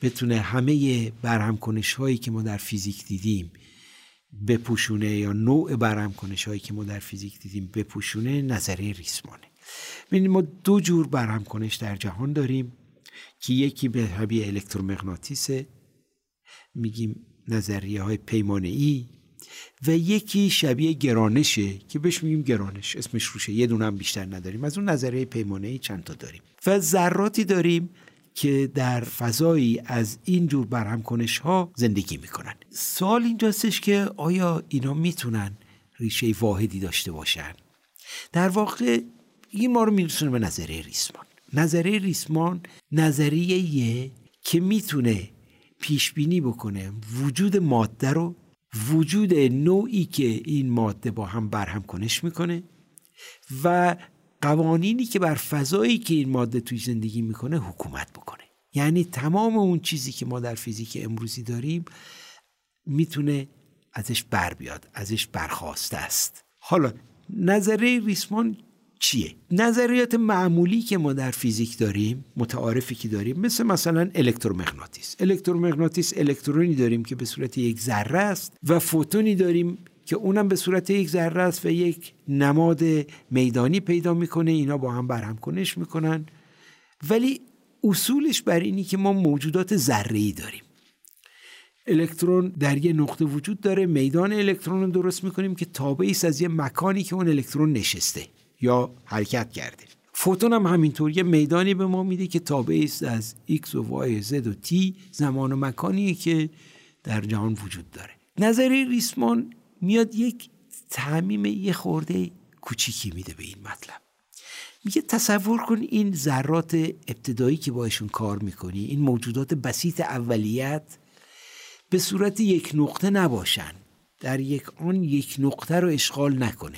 بتونه همه برهمکنش هایی که ما در فیزیک دیدیم بپوشونه یا نوع برهمکنش هایی که ما در فیزیک دیدیم بپوشونه نظریه ریسمانه. ببینید ما دو جور برهمکنش در جهان داریم که یکی به حبی الکترومغناطیسه، میگیم نظریه های پیمانه‌ای، و یکی شبیه گرانشه که بهش میگیم گرانش، اسمش روشه، یه دونه هم بیشتر نداریم. از اون نظریه پیمانه‌ای چند تا داریم و ذراتی داریم که در فضایی از این جور برهمکنش ها زندگی میکنن. سوال اینجاستش که آیا اینا میتونن ریشه واحدی داشته باشن؟ در واقع این ما رو میرسونه به نظریه ریسمان. نظریه ریسمان نظریه که میتونه پیش بینی بکنه وجود ماده رو، وجود نوعی که این ماده با هم برهمکنش میکنه و قوانینی که بر فضایی که این ماده توی زندگی میکنه حکومت بکنه. یعنی تمام اون چیزی که ما در فیزیک امروزی داریم میتونه ازش بر بیاد، ازش برخاسته است. حالا نظریه ریسمان چیه؟ نظریات معمولی که ما در فیزیک داریم، متعارفی که داریم، مثل مثلا الکترومغناطیس. الکترومغناطیس الکترونی داریم که به صورت یک ذره است و فوتونی داریم که اونم به صورت یک ذره است و یک نماد میدانی پیدا میکنه، اینا با هم برهمکنش میکنن. ولی اصولش بر اینی که ما موجودات ذره‌ای داریم. الکترون در یه نقطه وجود داره، میدان الکترون رو درست میکنیم که تابعی است از یه مکانی که اون الکترون نشسته یا حرکت کرده. فوتون هم همینطور یه میدانی به ما میده که تابعی است از X و Y و Z و T، زمان و مکانی که در جهان وجود داره. نظریه ریسمان میاد یک تعمیم یه خورده کوچیکی میده به این مطلب. میگه تصور کن این ذرات ابتدایی که باشون کار میکنی، این موجودات بسیط اولیت، به صورت یک نقطه نباشن، در یک آن یک نقطه رو اشغال نکنه،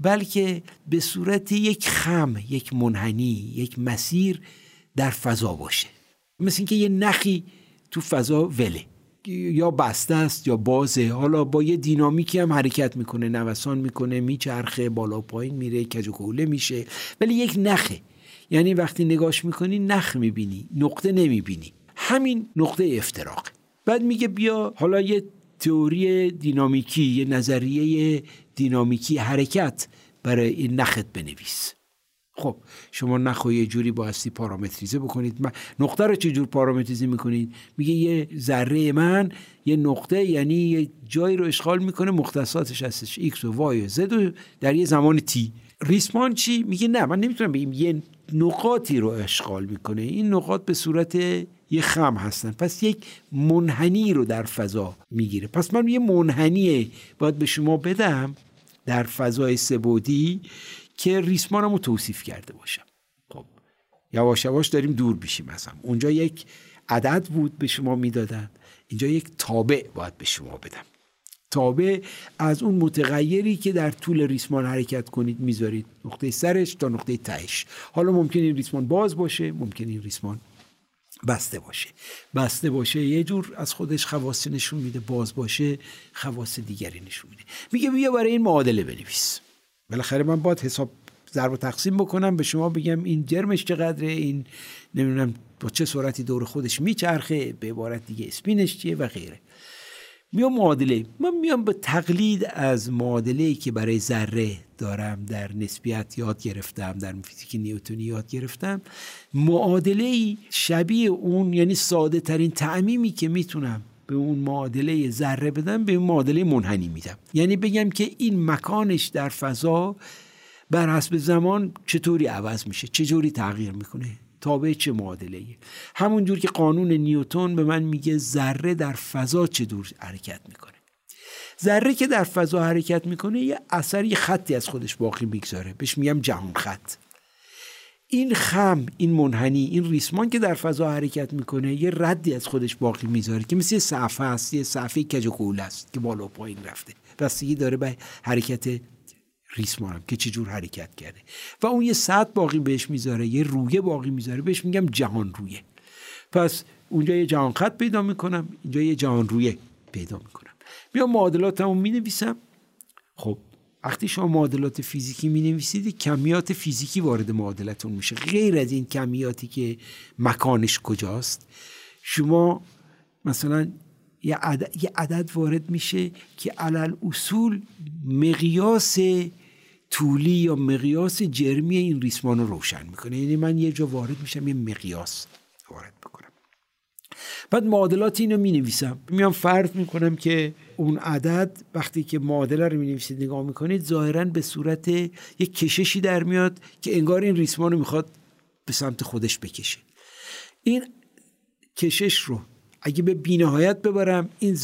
بلکه به صورت یک خم، یک منحنی، یک مسیر در فضا باشه. مثل اینکه یه نخی تو فضا وله، یا بسته است یا بازه، حالا با یه دینامیکی هم حرکت میکنه، نوسان میکنه، میچرخه، بالا پایین میره، کج و کوله میشه، ولی یک نخه. یعنی وقتی نگاش میکنی نخ میبینی، نقطه نمیبینی، همین نقطه افتراق. بعد میگه بیا حالا یه تئوری دینامیکی، یه نظریه دینامیکی حرکت برای این نخت بنویس. خب شما نخو یه جوری با هستی پارامتریزه بکنید. من نقطه رو چه جور پارامتریزه میکنید؟ میگه یه ذره من یه نقطه، یعنی یه جایی رو اشغال میکنه، مختصاتش هستش ایکس و وای و زد و در یه زمان تی. ریسمان چی؟ میگه نه من نمیتونم بگیم یه نقاطی رو اشغال میکنه، این نقاط به صورت یه خم هستن، پس یک منحنی رو در فضا میگیره. پس من یه منحنی باید به شما بدم در فضای سه‌بعدی که ریسمانم رو توصیف کرده باشم. خب یواش یواش داریم دور بیشیم از هم. اونجا یک عدد بود به شما میدادن، اینجا یک تابع باید به شما بدم. تابع از اون متغیری که در طول ریسمان حرکت کنید میذارید، نقطه سرش تا نقطه تهش. حالا ممکنه این ریسمان باز باشه، ممکنه این ریسمان بسته باشه. بسته باشه یه جور از خودش خواصی نشون میده، باز باشه خواص دیگری نشون میده. میگه بیا برای این معادله بنویس. بالاخره من باید حساب ضرب و تقسیم بکنم، به شما بگم این جرمش چقدره، این نمیدونم با چه سرعتی دور خودش میچرخه، به عبارت دیگه اسپینش چیه و غیره. میام معادله، من میام به تقلید از معادله‌ای که برای ذره دارم در نسبیت یاد گرفتم، در فیزیک نیوتنی یاد گرفتم، معادله‌ای شبیه اون، یعنی ساده ترین تعمیمی که میتونم به اون معادله ذره بدم به اون معادله منحنی میدم. یعنی بگم که این مکانش در فضا بر حسب زمان چطوری عوض میشه، چجوری تغییر میکنه، تابع چه معادله‌ای. همون جور که قانون نیوتن به من میگه ذره در فضا چه دور حرکت میکنه. ذره که در فضا حرکت میکنه یه اثر، یه خطی از خودش باقی میگذاره، بهش میگم جهان خط. این خم، این منحنی، این ریسمان که در فضا حرکت میکنه یه ردی از خودش باقی میذاره که مثل صفحه است، یه صفحه کج و کوله است که بالا و پایین رفته. بستگی داره به حرکت ریسمانم که چجور حرکت کرده و اون یه سطح باقی بهش میذاره، یه رویه باقی میذاره، بهش میگم جهان رویه. پس اونجا یه جهان خط پیدا میکنم، اینجا یه جهان رویه پیدا میکنم. میام معادلاتمو مینویسم. خب وقتی شما معادلات فیزیکی می‌نویسید، کمیات فیزیکی وارد معادلتون میشه. غیر از این کمیاتی که مکانش کجاست، شما مثلا یه عدد, یه عدد وارد میشه که علل اصول مقیاس طولی یا مقیاس جرمی این ریسمان رو روشن میکنه. یعنی من یه جا وارد میشم یه مقیاس وارد بکنم، بعد معادلات اینو مینویسم. میام فرض میکنم که اون عدد وقتی که معادله رو مینویسید نگاه میکنید، ظاهراً به صورت یک کششی در میاد که انگار این ریسمان رو میخواد به سمت خودش بکشه. این کشش رو اگه به بی‌نهایت ببرم، این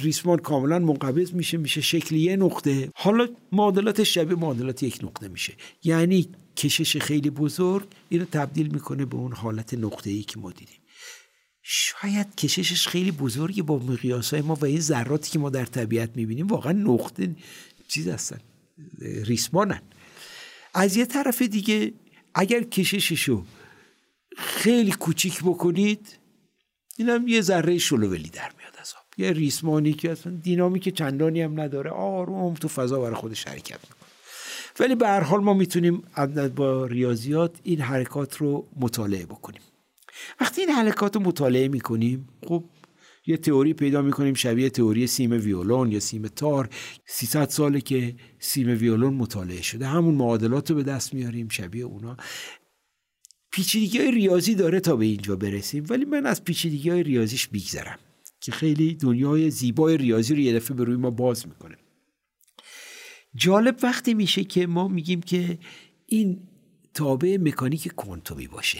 ریسمان کاملا منقبض میشه، میشه شکلی نقطه. حالا معادلات شبیه معادلات یک نقطه میشه، یعنی کشش خیلی بزرگ اینو تبدیل میکنه به اون حالت نقطه‌ای که ما دیدیم. شاید کششش خیلی بزرگی با مقیاس‌های ما و این ذراتی که ما در طبیعت می‌بینیم واقعا نقطه چیز هستن، ریسمانن. از یه طرف دیگه اگر کشششو خیلی کوچیک بکنید، اینم یه ذره شلوولی در میاد از آب، یه ریسمانی که اصلا دینامیک چندانی هم نداره، آروم تو فضا برای خودش حرکت میکنه. ولی به هر حال ما میتونیم با ریاضیات این حرکات رو مطالعه بکنیم. وقتی این حرکات رو مطالعه میکنیم، خب یه تئوری پیدا میکنیم شبیه تئوری سیم ویولون یا سیم تار. سیصد ساله که سیم ویولون مطالعه شده، همون معادلات رو به دست میاریم شبیه اونا. پیچیدگی‌های ریاضی داره تا به اینجا برسیم، ولی من از پیچیدگی‌های ریاضیش میگذرم که خیلی دنیای زیبای ریاضی رو یه دفعه به روی ما باز میکنه. جالب وقتی میشه که ما میگیم که این تابع مکانیک کوانتومی باشه،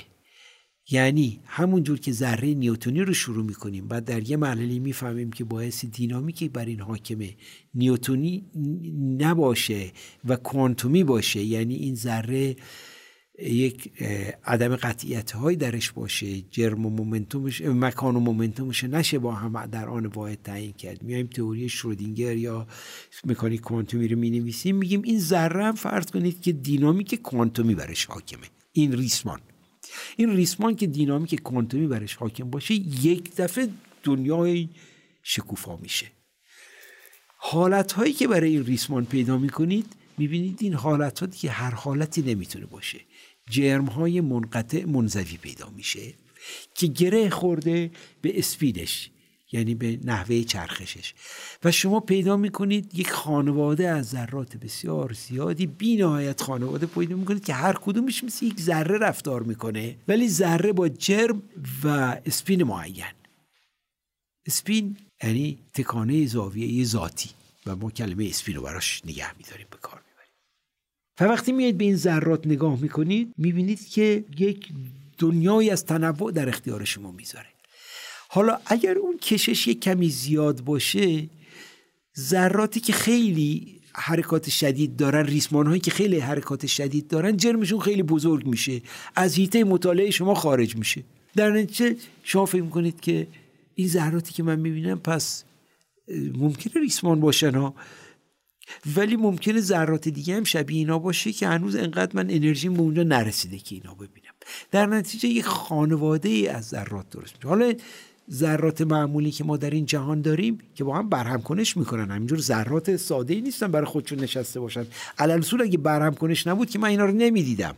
یعنی همون جور که ذره نیوتنی رو شروع میکنیم، بعد در یه مرحله میفهمیم که باعث دینامیکی بر این حاکمه نیوتنی نباشه و کوانتومی باشه، یعنی این ذره یک عدم قطعیت های درش باشه، جرم و مومنتومش، مکان و مومنتومش نشه با هم در آن واحد تعیین کرد. میایم تئوری شرودینگر یا مکانیک کوانتومی رو مینویسیم، میگیم این ذره هم فرض کنید که دینامیک کوانتومی برش حاکمه. این ریسمان این ریسمان که دینامیک کوانتومی برش حاکم باشه، یک دفعه دنیای شکوفا میشه. حالت هایی که برای این ریسمان پیدا میکنید، میبینید این حالت ها دیگه هر حالتی نمیتونه باشه، جرم های منقطع منزوی پیدا میشه که گره خورده به اسپیدش، یعنی به نحوه چرخشش. و شما پیدا میکنید یک خانواده از ذرات بسیار زیادی، بی نهایت خانواده پیدا میکنید که هر کدومش مثل یک ذره رفتار میکنه، ولی ذره با جرم و اسپین معین. اسپین یعنی تکانه زاویه ذاتی و ما کلمه اسپین رو براش نگه میداریم، به کار میبریم. فوقتی میاد به این ذرات نگاه میکنید، میبینید که یک دنیای از تنوع در اختیار شما میذاره. حالا اگر اون کشش یک کمی زیاد باشه، ذراتی که خیلی حرکات شدید دارن، ریسمانهایی که خیلی حرکات شدید دارن، جرمشون خیلی بزرگ میشه، از حیطه مطالعه شما خارج میشه. در نتیجه شما فکر میکنید که این ذراتی که من میبینم پس ممکنه ریسمان باشن ها، ولی ممکنه ذرات دیگه هم شبیه اینا باشه که هنوز انقدر من انرژیم به اونجا نرسیده که اینا ببینم. در نتیجه یک خانواده از ذرات درست میشه. حالا ذرات معمولی که ما در این جهان داریم که با هم برهمکنش میکنن، همینجور ذرات ساده‌ای نیستن برای خودشون نشسته باشن. علالصول اگه برهمکنش نبود که من اینا رو نمیدیدم،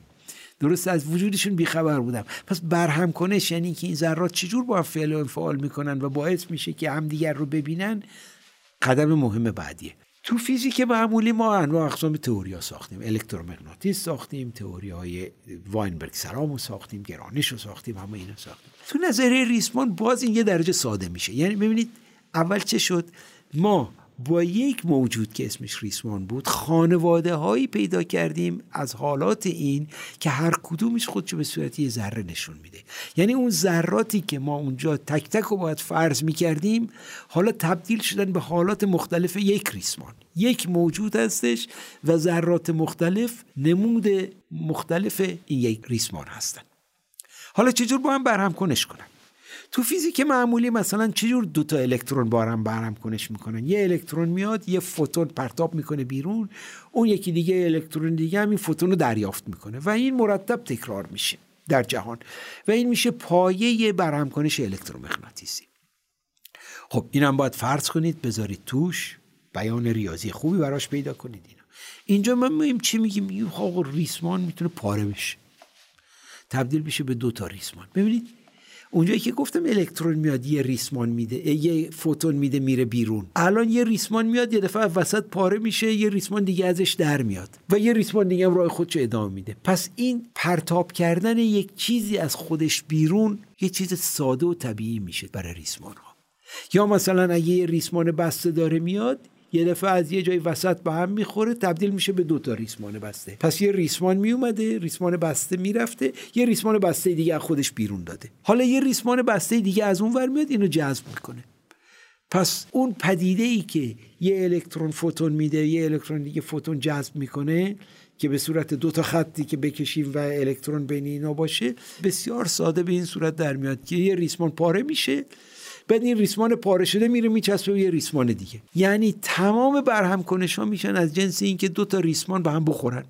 درست از وجودشون بیخبر بودم. پس برهمکنش یعنی که این ذرات چجور با هم فعل و انفعال میکنن و باعث میشه که همدیگر رو ببینن، قدم مهم بعدیه. تو فیزیک معمولی ما انواع اقسام تئوریا ساختیم، الکترومغناطیس ساختیم، تئوری‌های واینبرگ سرامو ساختیم، گرانشو ساختیم، همه اینا ساختیم. تو نظریه ریسمان باز این یه درجه ساده میشه. یعنی ببینید اول چه شد؟ ما با یک موجود که اسمش ریسمان بود، خانواده هایی پیدا کردیم از حالات این که هر کدومش خودشو به صورت یه ذره نشون میده. یعنی اون ذراتی که ما اونجا تک تک رو باید فرض میکردیم، حالا تبدیل شدن به حالات مختلف یک ریسمان. یک موجود هستش و ذرات مختلف نمود مختلف این یک ریسمان هستن. حالا چجور با هم برهم کنش کنن؟ تو فیزیک معمولی مثلا چجور دوتا الکترون با هم برهم کنش میکنن؟ یه الکترون میاد یه فوتون پرتاب میکنه بیرون، اون یکی دیگه الکترون دیگه هم این فوتون رو دریافت میکنه و این مرتب تکرار میشه در جهان و این میشه پایه برهم کنش الکترومغناطیسی. خب اینم باید فرض کنید، بذارید توش بیان ریاضی خوبی براش پیدا کنید. اینا اینجا ما میگیم چی میگیم؟ میگیم آقا ریسمان میتونه پاره بشه، تبدیل بشه به دو تا ریسمان. ببینید اونجایی که گفتم الکترون میاد یه ریسمان میده، یه فوتون میده میره بیرون، الان یه ریسمان میاد یه دفعه وسط پاره میشه، یه ریسمان دیگه ازش در میاد و یه ریسمان دیگه هم راه خودش ادامه میده. پس این پرتاب کردن یک چیزی از خودش بیرون یه چیز ساده و طبیعی میشه برای ریسمان ها. یا مثلا اگه یه ریسمان بسته داره میاد، یه دفعه از یه جای وسط به هم میخوره، تبدیل میشه به دو تا ریسمان بسته. پس یه ریسمان میومده، ریسمان بسته میرفته، یه ریسمان بسته دیگه از خودش بیرون داده، حالا یه ریسمان بسته دیگه از اون ور میاد اینو جذب میکنه. پس اون پدیده ای که یه الکترون فوتون میده، یه الکترون دیگه فوتون جذب میکنه که به صورت دو تا خطی که بکشیم و الکترون بین اینا باشه، بسیار ساده به این صورت در میاد که یه ریسمان پاره میشه، بعد این ریسمان پاره شده میره میچسبه به یه ریسمان دیگه. یعنی تمام برهم کنش‌ها میشن از جنس این که دو تا ریسمان به هم بخورن،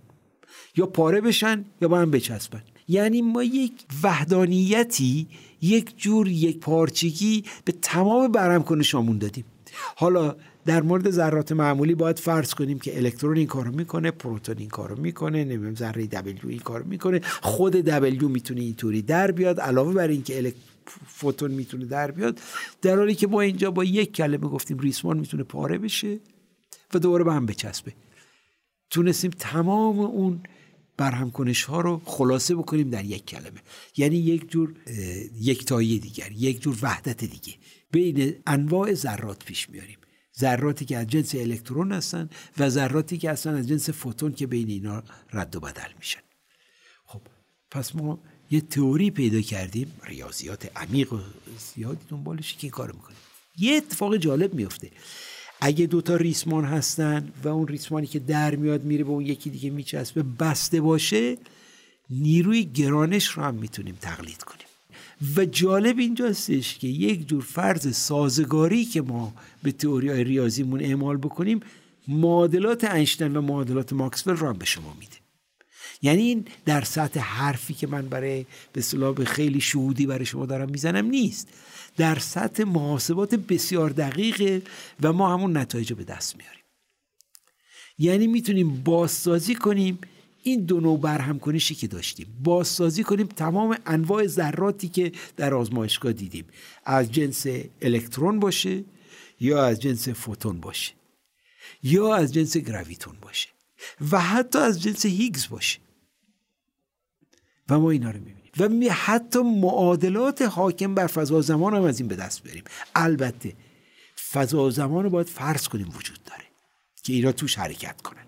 یا پاره بشن، یا به هم بچسبن. یعنی ما یک وحدانیتی، یک جور یک پارچگی به تمام برهم کنش‌هامون دادیم. حالا در مورد ذرات معمولی باید فرض کنیم که الکترون این کارو میکنه، پروتون این کارو میکنه، نمیدونم ذره دبلیو این کارو میکنه، خود دبلیو میتونه اینطوری در بیاد، علاوه بر اینکه الکترون فوتون میتونه در بیاد، در حالی که ما اینجا با یک کلمه گفتیم ریسمان میتونه پاره بشه و دوباره به هم بچسبه. تونستیم تمام اون برهم کنش ها رو خلاصه بکنیم در یک کلمه. یعنی یک جور یکتایی دیگر، یک جور وحدت دیگه بین انواع ذرات پیش میاریم. ذراتی که از جنس الکترون هستن و ذراتی که اصلا از جنس فوتون که بین اینا رد و بدل میشن. خب پس ما یه تئوری پیدا کردیم، ریاضیات عمیق و زیادی دنبالش که کار میکنه. یه اتفاق جالب میفته. اگه دوتا ریسمان هستن و اون ریسمانی که در میاد میره به اون یکی دیگه میچسبه بسته باشه، نیروی گرانش رو هم میتونیم تقلید کنیم. و جالب اینجاستش که یک جور فرض سازگاری که ما به تئوری‌های ریاضیمون اعمال بکنیم، معادلات انشتین و معادلات ماکسول رو هم به شما میده. یعنی این در سطح حرفی که من برای به اصطلاح خیلی شهودی برای شما دارم میزنم نیست، در سطح محاسبات بسیار دقیقه و ما همون نتایج رو به دست میاریم. یعنی میتونیم بازسازی کنیم این دو نوع برهمکنشی که داشتیم بازسازی کنیم، تمام انواع ذراتی که در آزمایشگاه دیدیم، از جنس الکترون باشه یا از جنس فوتون باشه یا از جنس گراویتون باشه و حتی از جنس هیگز باشه، و ما اینا رو میبینیم و می حتی معادلات حاکم بر فضا زمان هم از این به دست بریم. البته فضا زمان رو باید فرض کنیم وجود داره که اینا توش حرکت کنن.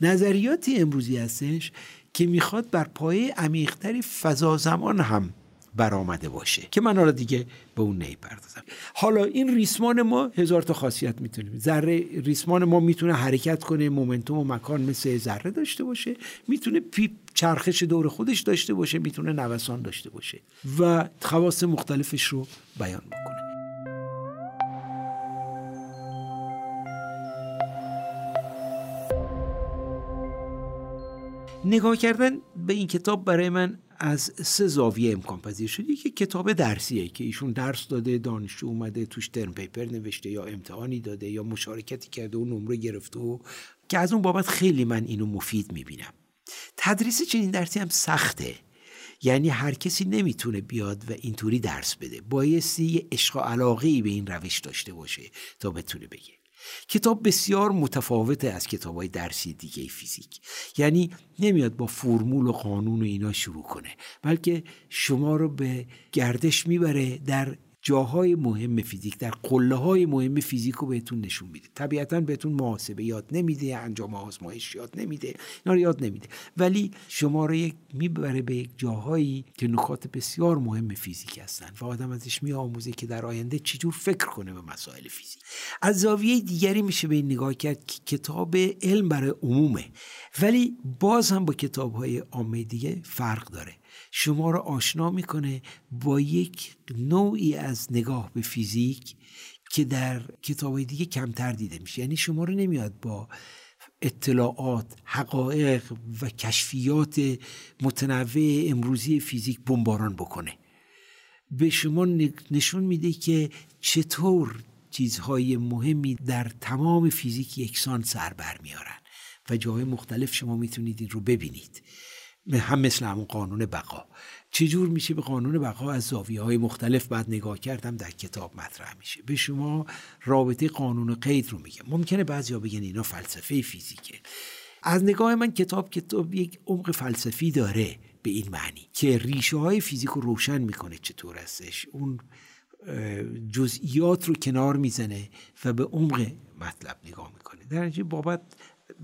نظریاتی امروزی هستش که میخواد بر پایه عمیق‌تری فضا زمان هم برآمده باشه که من حالا دیگه به اون نمی‌پردازم. حالا این ریسمان ما هزار تا خاصیت میتونیم، ذره ریسمان ما میتونه حرکت کنه، مومنتوم و مکان مثل ذره داشته باشه، میتونه پیپ چرخش دور خودش داشته باشه، میتونه نوسان داشته باشه و خواص مختلفش رو بیان میکنه. نگاه کردن به این کتاب برای من از سه زاویه امکان پذیر شد. یکی کتاب درسیه که ایشون درس داده، دانشجو اومده توش ترم پیپر نوشته یا امتحانی داده یا مشارکتی کرده و نمره گرفته، و که از اون بابت خیلی من اینو مفید میبینم. تدریس چنین درسی هم سخته، یعنی هر کسی نمیتونه بیاد و اینطوری درس بده، بایستی یه عشق و علاقه‌ای به این روش داشته باشه تا بتونه بگه. کتاب بسیار متفاوته از کتاب‌های درسی دیگه فیزیک، یعنی نمیاد با فرمول و قانون و اینا شروع کنه، بلکه شما رو به گردش میبره در جاهای مهم فیزیک، در قله‌های مهم فیزیک رو بهتون نشون میده. طبیعتاً بهتون محاسبه یاد نمیده، انجام آزمایش یاد نمیده، اینا رو یاد نمیده، ولی شما رو یک میبره به یک جاهایی که نکات بسیار مهم فیزیک هستن و آدم ازش میآموزه که در آینده چجور فکر کنه به مسائل فیزیک. از زاویه دیگری میشه به این نگاه کرد که کتاب علم برای عمومه، ولی باز هم با کتاب‌های عامه دیگه فرق داره. شما رو آشنا میکنه با یک نوعی از نگاه به فیزیک که در کتاب‌های دیگه کمتر دیده میشه، یعنی شما رو نمیاد با اطلاعات، حقایق و کشفیات متنوع امروزی فیزیک بمباران بکنه. به شما نشون میده که چطور چیزهای مهمی در تمام فیزیک یکسان سر برمیارن و جاهای مختلف شما میتونید این رو ببینید. هم مثل همون قانون بقا، چجور میشه به قانون بقا از زاویه‌های مختلف بعد نگاه کردم در کتاب مطرح میشه. به شما رابطه قانون قید رو میگه. ممکنه بعضیا بگن اینا فلسفه فیزیکه. از نگاه من کتاب کتاب یک عمق فلسفی داره به این معنی که ریشه‌های فیزیک رو روشن میکنه، چطور هستش، اون جزئیات رو کنار میزنه و به عمق مطلب نگاه میکنه. در نتیجه بابت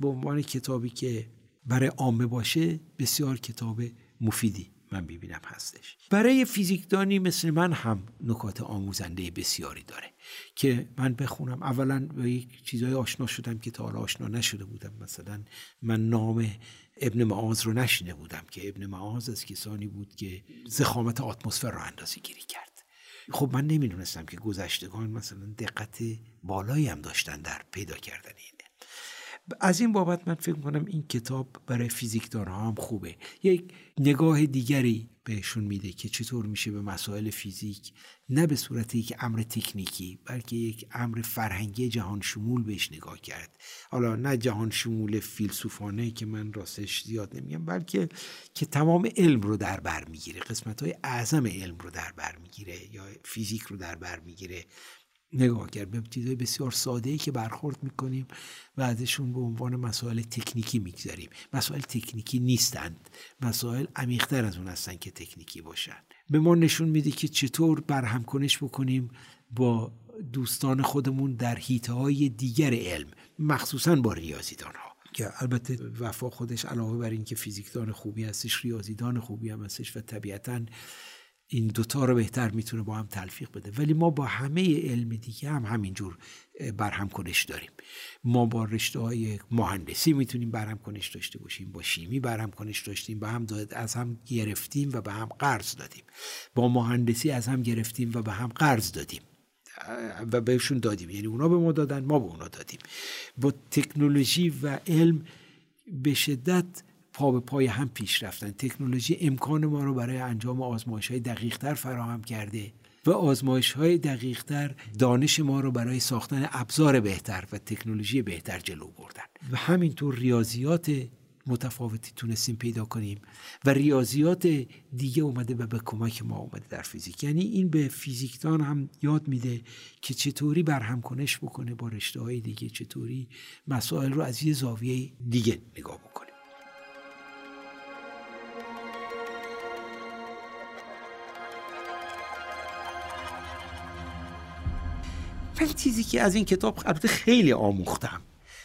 به عنوان کتابی که برای عامه باشه بسیار کتاب مفیدی من ببینم هستش. برای فیزیکدانی مثل من هم نکات آموزنده بسیاری داره که من بخونم. اولا با یک چیزای آشنا شدم که تا حالا آشنا نشده بودم. مثلا من نام ابن معاذ رو نشنیده بودم که ابن معاذ از کسانی بود که ضخامت اتمسفر رو اندازه گیری کرد. خب من نمیدونستم که گذشتگان مثلا دقت بالایی هم داشتن در پیدا کردن این. از این بابت من فکر می‌کنم این کتاب برای فیزیکدان‌ها هم خوبه، یک نگاه دیگری بهشون میده که چطور میشه به مسائل فیزیک نه به صورت یک امر تکنیکی بلکه یک امر فرهنگی جهان شمول بهش نگاه کرد. حالا نه جهان شمول فیلسوفانه که من راستش زیاد نمیگم، بلکه که تمام علم رو در بر میگیره، قسمت‌های اعظم علم رو در بر میگیره یا فیزیک رو در بر میگیره. نگاه کرد به چیزهای بسیار ساده‌ای که برخورد میکنیم و ازشون به عنوان مسائل تکنیکی میگذاریم. مسائل تکنیکی نیستند، مسائل عمیق‌تر از اون هستند که تکنیکی باشن. به ما نشون میده که چطور برهمکنش بکنیم با دوستان خودمون در حیطه‌های دیگر علم، مخصوصاً با ریاضیدان‌ها. که البته وفا خودش علاوه بر این که فیزیکدان خوبی هستش، ریاضیدان خوبی هم هستش و طبیعتاً این دوتا رو بهتر میتونه با هم تلفیق بده. ولی ما با همه علم دیگه هم همینجور برهمکنش داریم. ما با رشته های مهندسی میتونیم برهمکنش داشته باشیم، با شیمی برهمکنش داشتیم، با هم داد از هم گرفتیم و به هم قرض دادیم، با مهندسی از هم گرفتیم و به هم قرض دادیم و بهشون دادیم، یعنی اونا به ما دادن ما به اونا دادیم. با تکنولوژی و علم به شدت پا به پای هم پیش رفتن. تکنولوژی امکان ما رو برای انجام آزمایش‌های دقیق‌تر فراهم کرده و آزمایش‌های دقیق‌تر دانش ما رو برای ساختن ابزار بهتر و تکنولوژی بهتر جلو بردن. و همینطور ریاضیات متفاوتی تونستیم پیدا کنیم و ریاضیات دیگه اومده و به کمک ما اومده در فیزیک. یعنی این به فیزیکدان هم یاد میده که چطوری برهمکنش بکنه با رشته‌های دیگه، چطوری مسائل رو از یه زاویه دیگه نگاه بکنه. من چیزی که از این کتاب البته خیلی آموختم،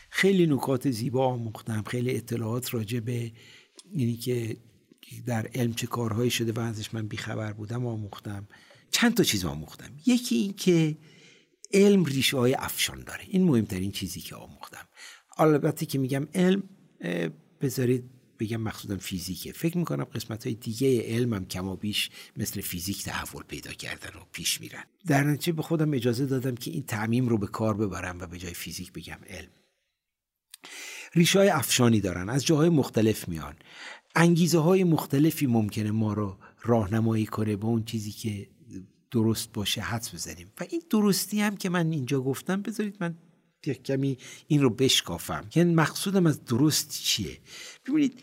خیلی نکات زیبا آموختم، خیلی اطلاعات راجع به یعنی که در علم چه کارهایی شده و ازش من بیخبر بودم آموختم. چند تا چیز آموختم. یکی این که علم ریشه‌های افشان داره، این مهمترین چیزی که آموختم. البته که میگم علم، بذارید بگم مقصودم فیزیکه. فکر میکنم قسمت‌های دیگه علم هم کما بیش مثل فیزیک تحول پیدا کردن و پیش میرن. در نتیجه به خودم اجازه دادم که این تعمیم رو به کار ببرم و به جای فیزیک بگم علم. ریشه‌های افشانی دارن، از جاهای مختلف میان، انگیزه های مختلفی ممکنه ما رو راهنمایی کنه به اون چیزی که درست باشه حدس بزنیم. و این درستی هم که من اینجا گفتم، بذارید من یک کمی این رو بشکافم که مقصودم از درست چیه. ببینید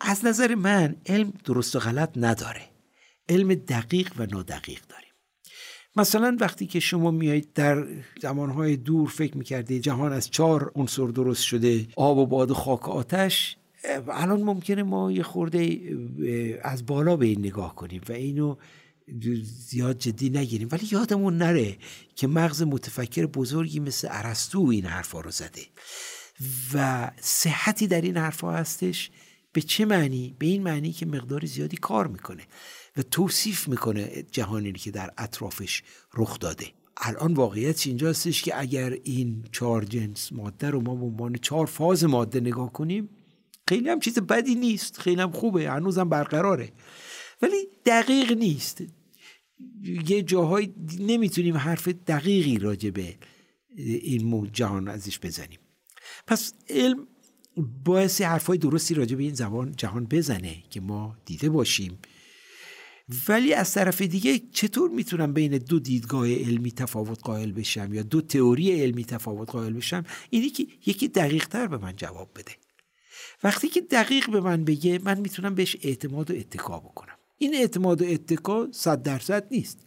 از نظر من علم درست و غلط نداره، علم دقیق و نادقیق داریم. مثلا وقتی که شما میایید در زمانهای دور فکر میکردید جهان از چهار عنصر درست شده، آب و باد و خاک و آتش، الان ممکنه ما یه خورده از بالا به این نگاه کنیم و اینو زیاد جدی نگیریم، ولی یادمون نره که مغز متفکر بزرگی مثل ارسطو این حرفا رو زده و صحتی در این حرفا هستش. به چه معنی؟ به این معنی که مقدار زیادی کار میکنه و توصیف میکنه جهانی که در اطرافش رخ داده. الان واقعیت اینجاستش که اگر این چهار جنس ماده رو ما به عنوان چهار فاز ماده نگاه کنیم، خیلی هم چیز بدی نیست، خیلی هم خوبه، هنوزم برقراره، ولی دقیق نیست. یه جاهایی نمیتونیم حرف دقیقی راجع به این جهان ازش بزنیم. پس علم باعث حرفای درستی راجع به این زبان جهان بزنه که ما دیده باشیم، ولی از طرف دیگه چطور میتونم بین دو دیدگاه علمی تفاوت قائل بشم یا دو تئوری علمی تفاوت قائل بشم؟ اینی که یکی دقیق تر به من جواب بده. وقتی که دقیق به من بگه، من میتونم بهش اعتماد و اتکا بکنم. این اعتماد و اتکا صد درصد نیست.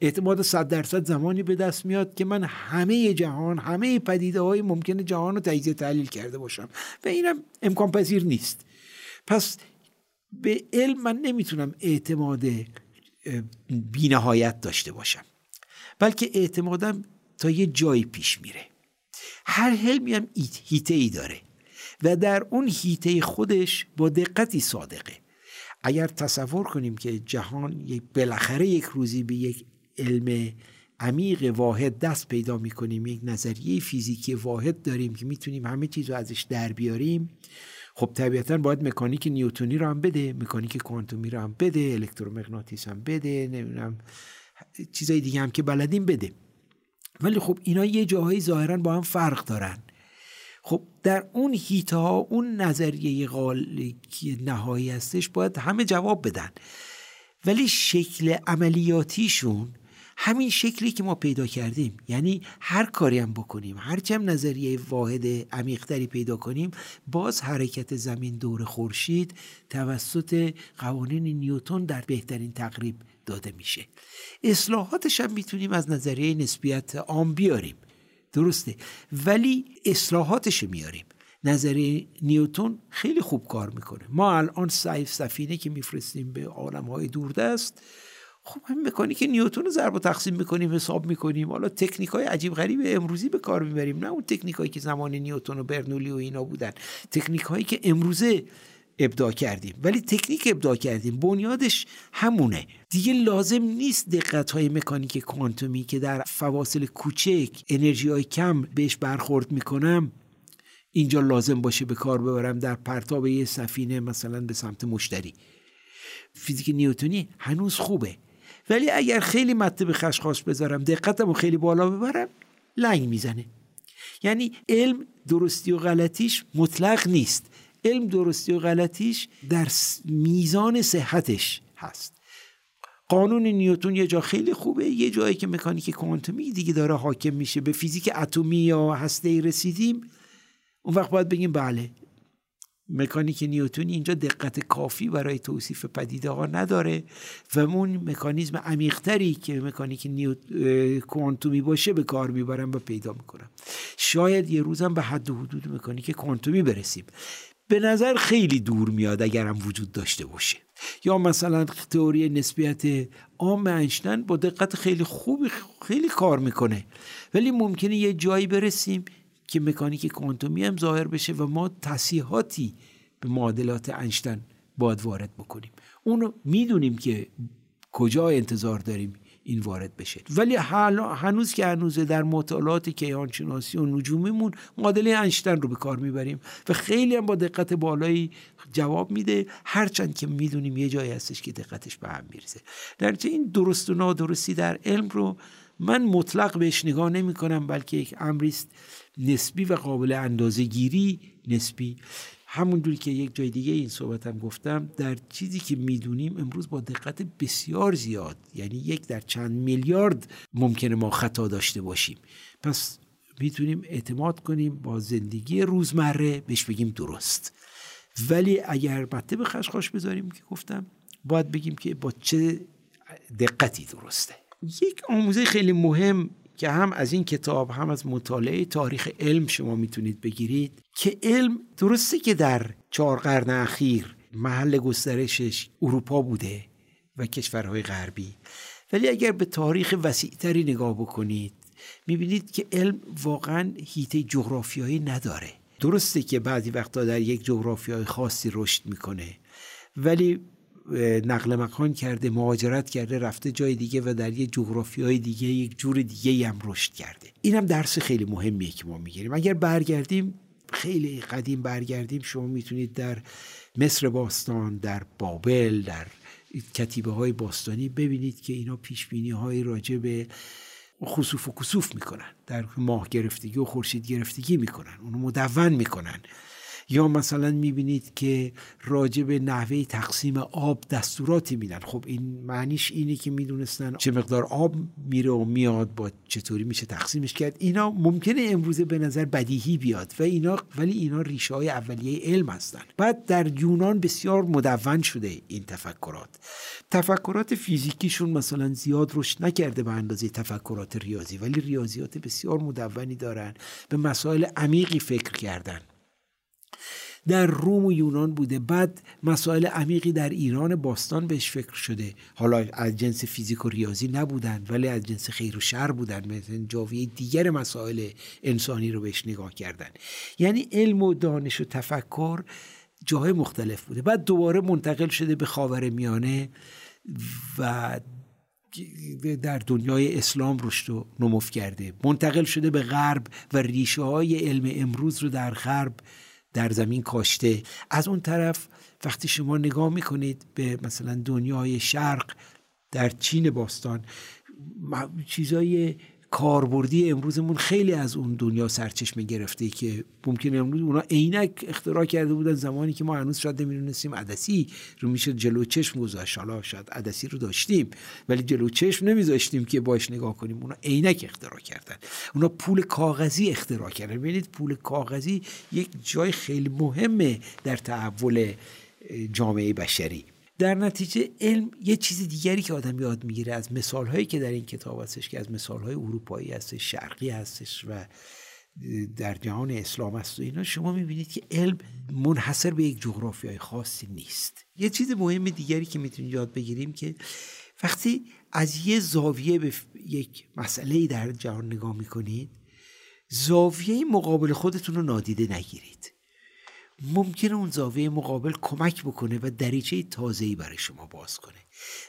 اعتماد صد درصد زمانی به دست میاد که من همه جهان، همه پدیده های ممکن جهان رو تجزیه تحلیل کرده باشم و اینم امکان پذیر نیست. پس به علم من نمیتونم اعتماد بی نهایت داشته باشم، بلکه اعتمادم تا یه جایی پیش میره. هر علمی هم هیته ای داره و در اون هیته خودش با دقتی صادقه. اگر تصور کنیم که جهان بالاخره یک روزی به یک علم عمیق واحد دست پیدا می‌کنیم، یک نظریه فیزیکی واحد داریم که می‌تونیم همه چیز رو ازش در بیاریم، خب طبیعتاً باید مکانیک نیوتنی رو هم بده، مکانیک کوانتومی رو هم بده، الکترومغناطیس هم بده، نمی‌دونم چیزای دیگه هم که بلدیم بده. ولی خب اینا یه جاهایی ظاهراً با هم فرق دارن. خب در اون هیته ها، اون نظریه نهایی هستش، باید همه جواب بدن، ولی شکل عملیاتیشون همین شکلی که ما پیدا کردیم. یعنی هر کاری هم بکنیم، هر چم نظریه واحد عمیق‌تری پیدا کنیم، باز حرکت زمین دور خورشید توسط قوانین نیوتن در بهترین تقریب داده میشه. اصلاحاتش هم میتونیم از نظریه نسبیت عام بیاریم، درسته، ولی اصلاحاتش میاریم. نظریه نیوتن خیلی خوب کار میکنه. ما الان سیف سفینه که میفرستیم به عالم‌های دوردست، خب همین مکانیک نیوتن رو ضرب و تقسیم میکنیم، حساب میکنیم، حالا تکنیک‌های عجیب غریب امروزی به کار میبریم، نه اون تکنیک‌هایی که زمان نیوتن و برنولی و اینا بودن، تکنیک‌هایی که امروزه ابداع کردیم، ولی تکنیک ابداع کردیم، بنیادش همونه دیگه. لازم نیست دقت‌های مکانیک کوانتومی که در فواصل کوچک انرژی‌های کم بهش برخورد میکنم اینجا لازم باشه به کار ببرم در پرتاب یه سفینه مثلا به سمت مشتری. فیزیک نیوتنی هنوز خوبه، ولی اگر خیلی مطلب خشخاش بذارم، دقتمو خیلی بالا ببرم، لنگ میزنه. یعنی علم درستی و غلطیش مطلق نیست، علم درستی و غلطیش در میزان صحتش هست. قانون نیوتن یه جا خیلی خوبه، یه جایی که مکانیک کوانتومی دیگه داره حاکم میشه، به فیزیک اتمی یا هسته‌ای رسیدیم، اون وقت باید بگیم بله، مکانیک نیوتونی اینجا دقت کافی برای توصیف پدیده ها نداره و اون مکانیزم عمیق‌تری که مکانیک نیوت... کوانتومی باشه به کار میبرم و پیدا میکنم. شاید یه روزم به حد و حدود مکانیک کوانتومی برسیم. به نظر خیلی دور میاد اگرم وجود داشته باشه. یا مثلا تئوری نسبیت عام اینشتین با دقت خیلی خوبی خیلی کار میکنه، ولی ممکنه یه جایی برسیم که مکانیک کوانتومی هم ظاهر بشه و ما تصحیحاتی به معادلات اینشتین باید وارد بکنیم. اونو میدونیم که کجا انتظار داریم این وارد بشه، ولی هنوز که هنوز در مطالعات کیهانشناسی و نجومیمون معادله اینشتین رو به کار میبریم و خیلی هم با دقت بالایی جواب میده، هرچند که میدونیم یه جایی هستش که دقتش به هم میرسه. در نتیجه این درست و نادرستی در علم رو من مطلق بهش نگاه نمی کنم، بلکه یک امریست نسبی و قابل اندازه گیری نسبی. همونجوری که یک جای دیگه این صحبتم گفتم، در چیزی که میدونیم امروز با دقت بسیار زیاد، یعنی یک در چند میلیارد ممکنه ما خطا داشته باشیم، پس میتونیم اعتماد کنیم با زندگی روزمره بهش بگیم درست. ولی اگر مطلب خشخاش بذاریم که گفتم، باید بگیم که با چه دقتی درسته. یک آموزه خیلی مهم که هم از این کتاب هم از مطالعه تاریخ علم شما میتونید بگیرید، که علم درسته که در چهار قرن اخیر محل گسترشش اروپا بوده و کشورهای غربی، ولی اگر به تاریخ وسیعتری نگاه بکنید میبینید که علم واقعا حیطه جغرافیایی نداره. درسته که بعضی وقتا در یک جغرافیای خاصی رشد میکنه، ولی نقل مکان کرده، مهاجرت کرده، رفته جای دیگه و در یه جغرافیای دیگه یک جور دیگه هم رشد کرده. اینم درس خیلی مهمیه که ما میگیریم. اگر برگردیم خیلی قدیم برگردیم، شما میتونید در مصر باستان، در بابل، در کتیبه های باستانی ببینید که اینا پیش بینی های راجع به خسوف و کسوف میکنن، در ماه گرفتگی و خورشید گرفتگی میکنن، اونو مدون میکنن. یا مثلا میبینید که راجع به نحوه تقسیم آب دستوراتی میدن. خب این معنیش اینه که میدونستن چه مقدار آب میره و میاد، با چطوری میشه تقسیمش کرد. اینا ممکنه امروزه به نظر بدیهی بیاد و اینا، ولی اینا ریشه های اولیه علم هستن. بعد در یونان بسیار مدون شده این تفکرات. تفکرات فیزیکیشون مثلا زیاد رشد نکرده به اندازه تفکرات ریاضی، ولی ریاضیات بسیار مدونی دارن، به مسائل عمیقی فکر کردن. در روم و یونان بوده، بعد مسائل عمیقی در ایران باستان بهش فکر شده. حالا از جنس فیزیک و ریاضی نبودن، ولی از جنس خیر و شر بودن، مثلا جاوی دیگر مسائل انسانی رو بهش نگاه کردن. یعنی علم و دانش و تفکر جاهای مختلف بوده. بعد دوباره منتقل شده به خاورمیانه و در دنیای اسلام رشد و نمو کرده، منتقل شده به غرب و ریشه های علم امروز رو در غرب در زمین کاشته. از اون طرف وقتی شما نگاه میکنید به مثلا دنیای شرق، در چین باستان چیزای کاربردی امروزمون خیلی از اون دنیا سرچشمه گرفته که ممکنه امروز اونا عینک اختراع کرده بودن، زمانی که ما هنوز شاید نمی‌دونستیم عدسی رو میشه جلو چشم گذاشت. حالا شاید عدسی رو داشتیم ولی جلو چشم نمیذاشتیم که باش نگاه کنیم. اونا عینک اختراع کردن، اونا پول کاغذی اختراع کردن. ببینید پول کاغذی یک جای خیلی مهمه در تحول جامعه بشری. در نتیجه علم یه چیز دیگری که آدم یاد میگیره از مثالهایی که در این کتاب هستش، که از مثالهای اروپایی هستش، شرقی هستش و در جهان اسلام هست و اینا، شما میبینید که علم منحصر به یک جغرافیای خاصی نیست. یه چیز مهم دیگری که میتونید یاد بگیریم که وقتی از یه زاویه به یک مسئلهی در جهان نگاه میکنید، زاویه مقابل خودتون رو نادیده نگیرید. ممکنه اون زاویه مقابل کمک بکنه و دریچه تازه‌ای برای شما باز کنه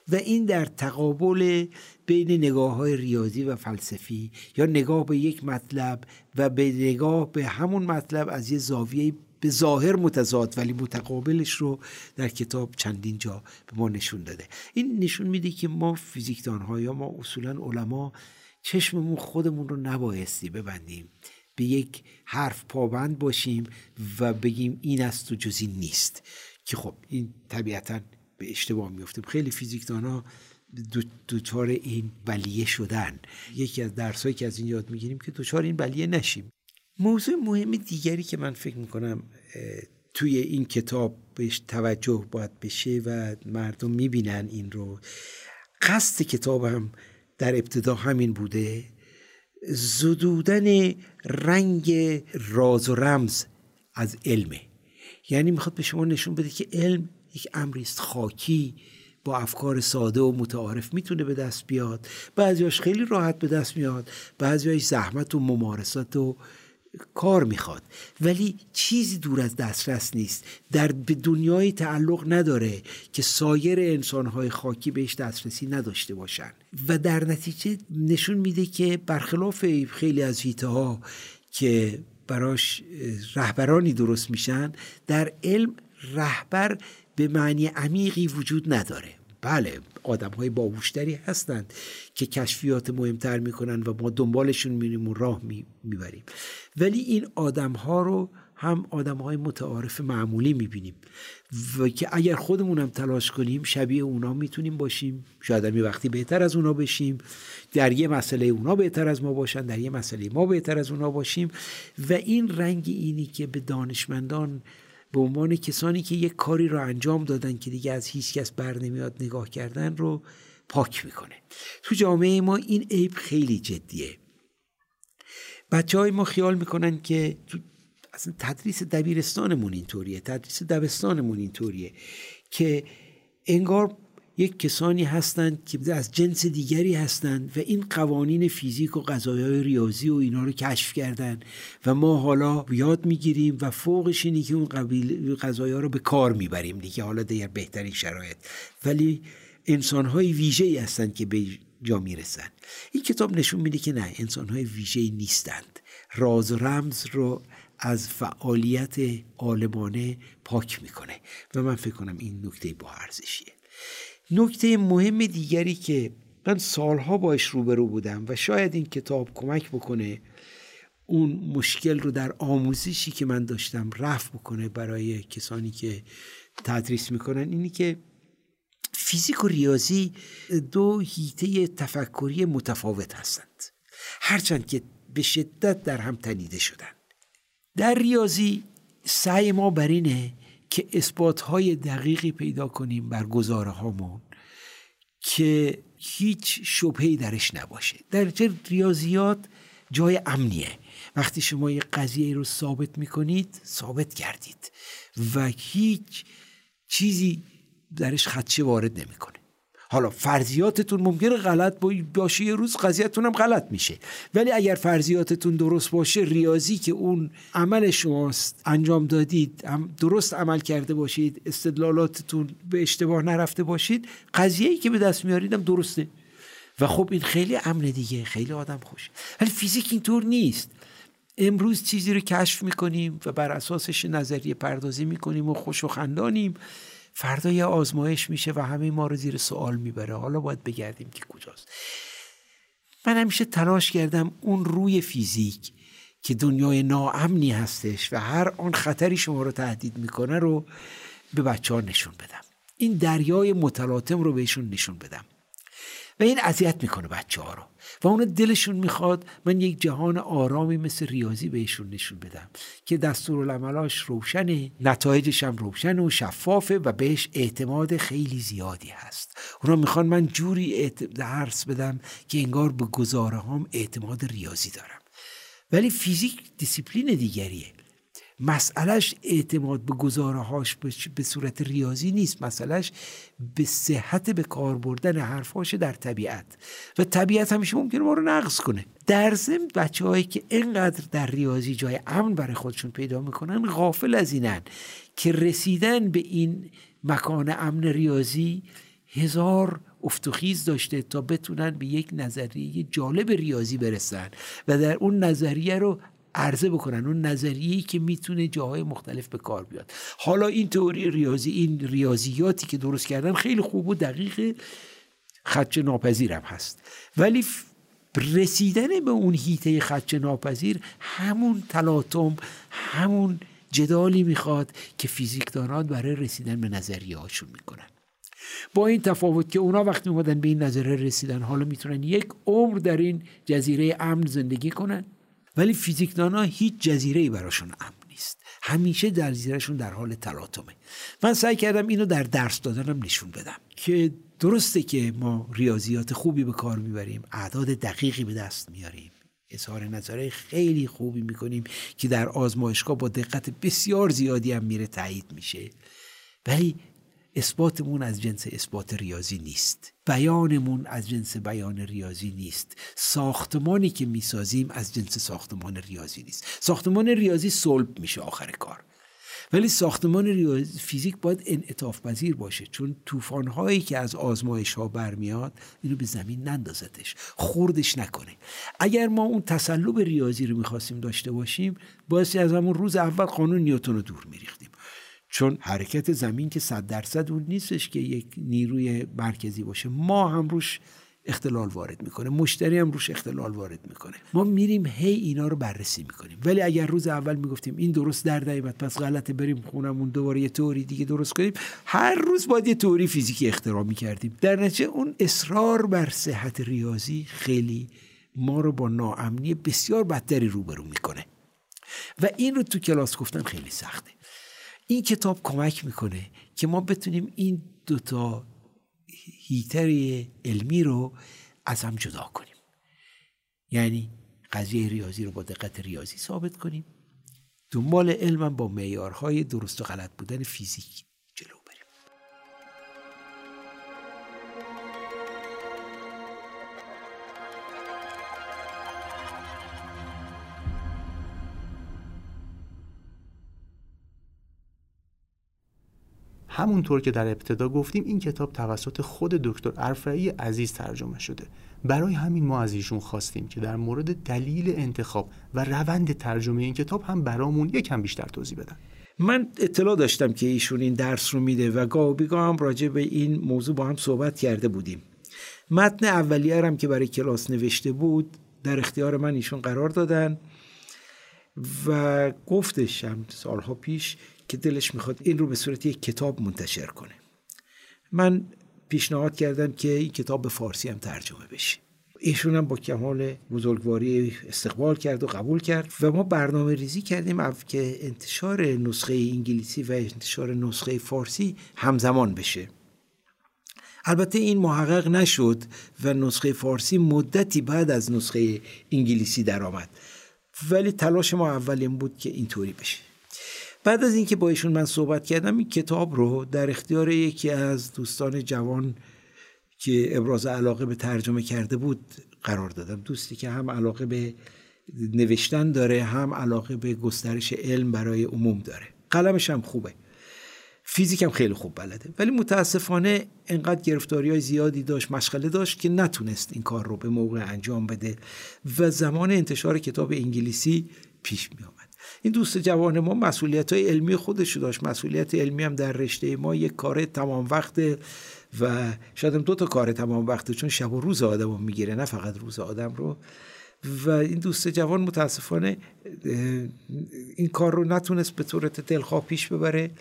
و این در تقابل بین نگاه‌های ریاضی و فلسفی، یا نگاه به یک مطلب و به نگاه به همون مطلب از یه زاویه به ظاهر متضاد ولی متقابلش رو در کتاب چندین جا به ما نشون داده. این نشون میده که ما فیزیکدان‌ها یا ما اصولاً علما چشممون خودمون رو نبایستی ببندیم، به یک حرف پابند باشیم و بگیم این است و جزی نیست، که خب این طبیعتاً به اشتباه میفتیم. خیلی فیزیکدان ها دوچار این بلیه شدن. یکی از درسایی که از این یاد میگیریم که دوچار این بلیه نشیم. موضوع مهم دیگری که من فکر میکنم توی این کتاب بهش توجه باید بشه و مردم میبینن این رو. قصد کتابم در ابتدا همین بوده، زدودن رنگ راز و رمز از علمه. یعنی میخواد به شما نشون بده که علم یک امریست خاکی با افکار ساده و متعارف میتونه به دست بیاد، بعضیاش خیلی راحت به دست میاد، بعضیاش زحمت و ممارست و کار میخواد، ولی چیزی دور از دسترس نیست، در دنیای تعلق نداره که سایر انسانهای خاکی بهش دسترسی نداشته باشن. و در نتیجه نشون میده که برخلاف خیلی از حیطه‌ها که براش رهبرانی درست میشن، در علم رهبر به معنی عمیقی وجود نداره. بله، آدم‌های باهوشتری هستند که کشفیات مهمتر میکنن و ما دنبالشون میریم و راه میبریم، ولی این آدم‌ها رو هم آدم‌های متعارف معمولی میبینیم و که اگر خودمون هم تلاش کنیم شبیه اونا میتونیم باشیم، شاید هم یه وقتی بهتر از اونا بشیم، در یه مسئله اونا بهتر از ما باشن، در یه مسئله ما بهتر از اونا باشیم. و این رنگ اینی که به دانشمندان به عنوان کسانی که یک کاری رو انجام دادن که دیگه از هیچ کس بر نمیاد نگاه کردن رو پاک میکنه. تو جامعه ما این عیب خیلی جدیه. بچه های ما خیال میکنن که اصلا تدریس دبیرستانمون اینطوریه، تدریس دبستانمون اینطوریه که انگار یک کسانی هستند که از جنس دیگری هستند و این قوانین فیزیک و قضایای ریاضی و اینا رو کشف کردن و ما حالا یاد میگیریم و فوقش اینی که اون قبیل قضایا رو به کار میبریم دیگه، حالا در بهترین شرایط، ولی انسان‌های ویژه‌ای هستند که به جا میرسن. این کتاب نشون میده که نه، انسان‌های ویژه‌ای نیستند، راز و رمز رو از فعالیت عالمانه پاک میکنه و من فکر کنم این نکته با ارزشیه. نکته مهم دیگری که من سالها باش روبرو بودم و شاید این کتاب کمک بکنه اون مشکل رو در آموزشی که من داشتم رفع بکنه برای کسانی که تدریس میکنن، اینی که فیزیک و ریاضی دو حیطه تفکری متفاوت هستند، هرچند که به شدت در هم تنیده شدن. در ریاضی سعی ما بر اینه که اثبات‌های دقیقی پیدا کنیم بر گزاره‌هامون که هیچ شبهه‌ای درش نباشه. در ریاضیات جای امنیه، وقتی شما یه قضیه رو ثابت می‌کنید ثابت کردید و هیچ چیزی درش خدشه وارد نمی‌کنه. حالا فرضیاتتون ممکنه غلط باشه، یه روز قضیه‌تون هم غلط میشه، ولی اگر فرضیاتتون درست باشه، ریاضی که اون عمل شماست انجام دادید درست عمل کرده باشید، استدلالاتتون به اشتباه نرفته باشید، قضیه‌ای که به دست میارید هم درسته و خب این خیلی امن دیگه، خیلی آدم خوشه. ولی فیزیک اینطور نیست. امروز چیزی رو کشف میکنیم و بر اساسش نظریه پردازی میکنیم و خوش و خندانیم، فردا یه آزمایش میشه و همه ما رو زیر سوال میبره، حالا باید بگردیم که کجاست. من همیشه تلاش کردم اون روی فیزیک که دنیای ناامنی هستش و هر آن خطری شما رو تهدید میکنه رو به بچه ها نشون بدم، این دریای متلاطم رو بهشون نشون بدم و این اذیت میکنه بچه ها رو و اون دلشون میخواد من یک جهان آرامی مثل ریاضی بهشون نشون بدم که دستورالعملاش روشنه، نتایجش هم روشنه و شفافه و بهش اعتماد خیلی زیادی هست. اونا میخوان من جوری درس بدم که انگار به گزاره‌هام اعتماد ریاضی دارم، ولی فیزیک دیسیپلین دیگریه. مسئلهش اعتماد به گزاره‌هاش به صورت ریاضی نیست، مسئلهش به صحت به کار بردن حرفاش در طبیعت و طبیعت همیشه ممکنه ما رو نقض کنه. در ضمن بچه‌هایی که اینقدر در ریاضی جای امن برای خودشون پیدا میکنن غافل از اینن که رسیدن به این مکان امن ریاضی هزار افت و خیز داشته تا بتونن به یک نظریه جالب ریاضی برسن و در اون نظریه رو عرضه بکنن، اون نظریه‌ای که میتونه جاهای مختلف به کار بیاد. حالا این تئوری ریاضی، این ریاضیاتی که درست کردن خیلی خوب و دقیقه، خدشه ناپذیرم هست، ولی رسیدن به اون حیطه خدشه ناپذیر همون تلاطم، همون جدالی میخواد که فیزیکدانان برای رسیدن به نظریه هاشون میکنن، با این تفاوت که اونا وقتی اومدن به این نظریه رسیدن حالا میتونن یک عمر در این جزیره امن زندگی کنن، ولی فیزیکدان‌ها هیچ جزیره‌ای براشون امن نیست، همیشه در زیرشون در حال تلاطمه. من سعی کردم اینو در درس دادنم نشون بدم که درسته که ما ریاضیات خوبی به کار میبریم، اعداد دقیقی به دست میاریم، اظهار نظرهای خیلی خوبی میکنیم که در آزمایشگاه با دقت بسیار زیادی هم میره تایید میشه، ولی اثباتمون از جنس اثبات ریاضی نیست، بیانمون از جنس بیان ریاضی نیست، ساختمانی که میسازیم از جنس ساختمان ریاضی نیست. ساختمان ریاضی صلب میشه آخر کار، ولی ساختمان ریاضی فیزیک باید انعطاف پذیر باشه، چون طوفان‌هایی که از آزمایش‌ها برمیاد اینو به زمین نندازتش، خوردش نکنه. اگر ما اون تسلب ریاضی رو می‌خواستیم داشته باشیم، باید از همون روز اول قانون نیوتن رو دور می‌ریختیم، چون حرکت زمین که صد درصد اون نیستش که یک نیروی مرکزی باشه، ما هم روش اختلال وارد میکنه، مشتری هم روش اختلال وارد میکنه. ما میریم هی اینا رو بررسی میکنیم. ولی اگر روز اول میگفتیم این درست در دقیقت، پس غلطه، بریم خونمون دوباره یه تئوری دیگه درست کنیم، هر روز باید یه تئوری فیزیکی اختراع میکردیم. در نتیجه اون اصرار بر صحت ریاضی خیلی ما رو با ناامنی بسیار بدتری روبرو میکنه و این رو تو کلاس گفتن خیلی سخته. این کتاب کمک میکنه که ما بتونیم این دو تا هیتری علمی رو از هم جدا کنیم، یعنی قضیه ریاضی رو با دقت ریاضی ثابت کنیم، دنبال علم با معیارهای درست و غلط بودن فیزیک جلو بریم. همونطور که در ابتدا گفتیم این کتاب توسط خود دکتر ارفعی عزیز ترجمه شده. برای همین ما از ایشون خواستیم که در مورد دلیل انتخاب و روند ترجمه این کتاب هم برامون یکم بیشتر توضیح بدن. من اطلاع داشتم که ایشون این درس رو میده و گاه و بیگاه هم راجع به این موضوع با هم صحبت کرده بودیم. متن اولیه هم که برای کلاس نوشته بود در اختیار من ایشون قرار دادن و گفتشم سالها پیش که دلش میخواد این رو به صورت یک کتاب منتشر کنه. من پیشنهاد کردم که این کتاب به فارسی هم ترجمه بشه. ایشون هم با کمال بزرگواری استقبال کرد و قبول کرد و ما برنامه ریزی کردیم که انتشار نسخه انگلیسی و انتشار نسخه فارسی همزمان بشه. البته این محقق نشد و نسخه فارسی مدتی بعد از نسخه انگلیسی در آمد، ولی تلاش ما اول این بود که اینطوری بشه. بعد از اینکه با ایشون من صحبت کردم این کتاب رو در اختیار یکی از دوستان جوان که ابراز علاقه به ترجمه کرده بود قرار دادم. دوستی که هم علاقه به نوشتن داره، هم علاقه به گسترش علم برای عموم داره. قلمش هم خوبه، فیزیک هم خیلی خوب بلده، ولی متاسفانه انقدر گرفتاری‌های زیادی داشت، مشغله داشت که نتونست این کار رو به موقع انجام بده و زمان انتشار کتاب انگلیسی پیش می آمد. این دوست جوان ما مسئولیت‌های علمی خودش داشت. مسئولیت علمی هم در رشته ما یک کار تمام وقته و شاید هم دو تا کار تمام وقته، چون شب و روز آدم رو میگیره، نه فقط روز آدم رو. و این دوست جوان متاسفانه این کار رو نتونست به طورت دلخواه پیش ببره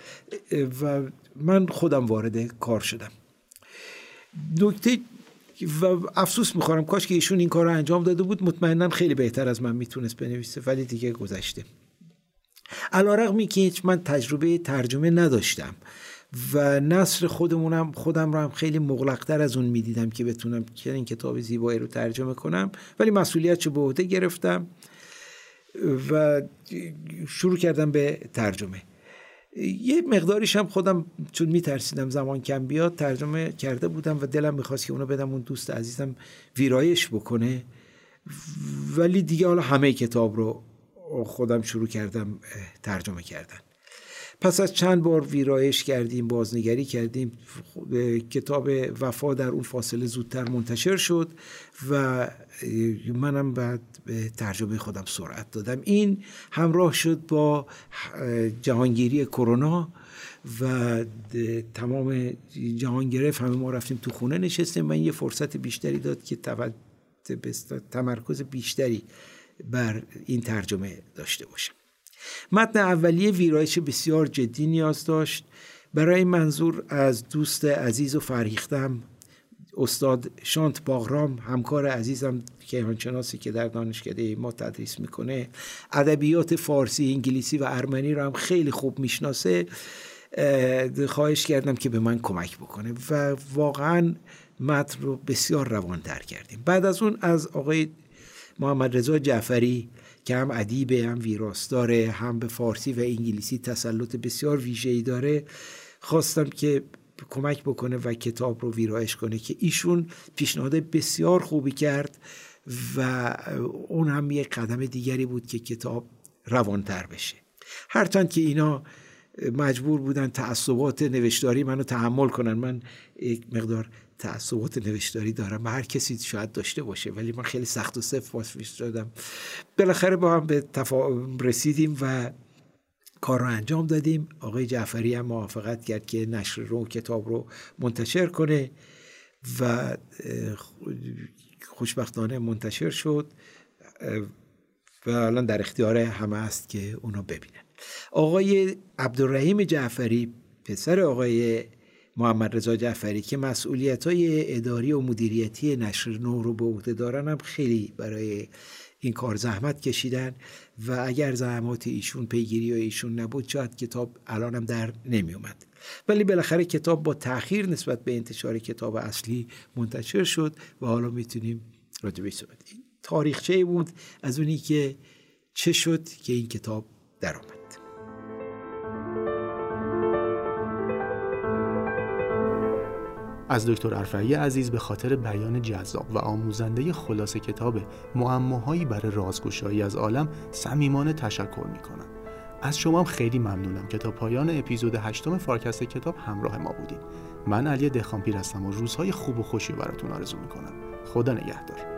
و من خودم وارد کار شدم. نکته و افسوس میخورم، کاش که ایشون این کار رو انجام داده بود، مطمئناً خیلی بهتر از من میتونست بنویسه، ولی دیگه گذشته. علی‌رغم اینکه هیچ من تجربه ترجمه نداشتم و نثر خودمونم خودم رو هم خیلی مغلق‌تر از اون میدیدم که بتونم که این کتاب زیبایی رو ترجمه کنم، ولی مسئولیتشو به عهده گرفتم و شروع کردم به ترجمه. یه مقداریش هم خودم چون میترسیدم زمان کم بیاد ترجمه کرده بودم و دلم میخواست که اونو بدم اون دوست عزیزم ویرایش بکنه، ولی دیگه حالا همه کتاب رو خودم شروع کردم ترجمه کردن. پس از چند بار ویرایش کردیم، بازنگری کردیم، کتاب وفا در اون فاصله زودتر منتشر شد و منم بعد به ترجمه خودم سرعت دادم. این همراه شد با جهانگیری کرونا و تمام جهان گرفت، همه ما رفتیم تو خونه نشستیم و این یه فرصت بیشتری داد که تمرکز بیشتری بر این ترجمه داشته باشم. متن اولیه ویرایش بسیار جدی نیاز داشت. برای منظور از دوست عزیز و فرهیختم استاد شانت باغرام، همکار عزیزم کیهانشناسی که در دانشکده ما تدریس میکنه، ادبیات فارسی، انگلیسی و ارمنی رو هم خیلی خوب میشناسه، خواهش کردم که به من کمک بکنه و واقعا متن رو بسیار روان در کردیم. بعد از اون از آقای محمد رضا جعفری که هم ادیبه، هم ویراست داره، هم به فارسی و انگلیسی تسلط بسیار ویژه‌ای داره، خواستم که کمک بکنه و کتاب رو ویرایش کنه که ایشون پیشنهاد بسیار خوبی کرد و اون هم یک قدم دیگری بود که کتاب روان‌تر بشه. هرچند که اینا مجبور بودن تعصبات نوشتاری منو تحمل کنن، من یک مقدار تعصبات نوشتاری دارم، هر کسی شاید داشته باشه، ولی من خیلی سخت و سفت واسش دادم. بالاخره با هم به تفاهم رسیدیم و کار رو انجام دادیم. آقای جعفری هم موافقت کرد که نشر رو کتاب رو منتشر کنه و خوشبختانه منتشر شد و الان در اختیار همه است که اونو ببینن. آقای عبدالرحیم جعفری، پسر آقای محمد رضا جعفری که مسئولیت‌های اداری و مدیریتی نشر نو رو به عهده دارن، هم خیلی برای این کار زحمت کشیدن و اگر زحمات ایشون، پیگیری ایشون نبود، شاید کتاب الانم در نمی اومد. ولی بالاخره کتاب با تأخیر نسبت به انتشار کتاب اصلی منتشر شد و حالا میتونیم راجع بهش صحبت کنیم. تاریخچه بود از اونی که چه شد که این کتاب در اومد. از دکتر ارفعی عزیز به خاطر بیان جذاب و آموزنده خلاصه کتاب معماهایی برای رازگشایی از عالم صمیمانه تشکر می‌کنم. از شما هم خیلی ممنونم که تا پایان اپیزود هشتم فارکست کتاب همراه ما بودید. من علی دهخانپیر هستم و روزهای خوب و خوشی براتون آرزو می‌کنم. خدا نگهدار.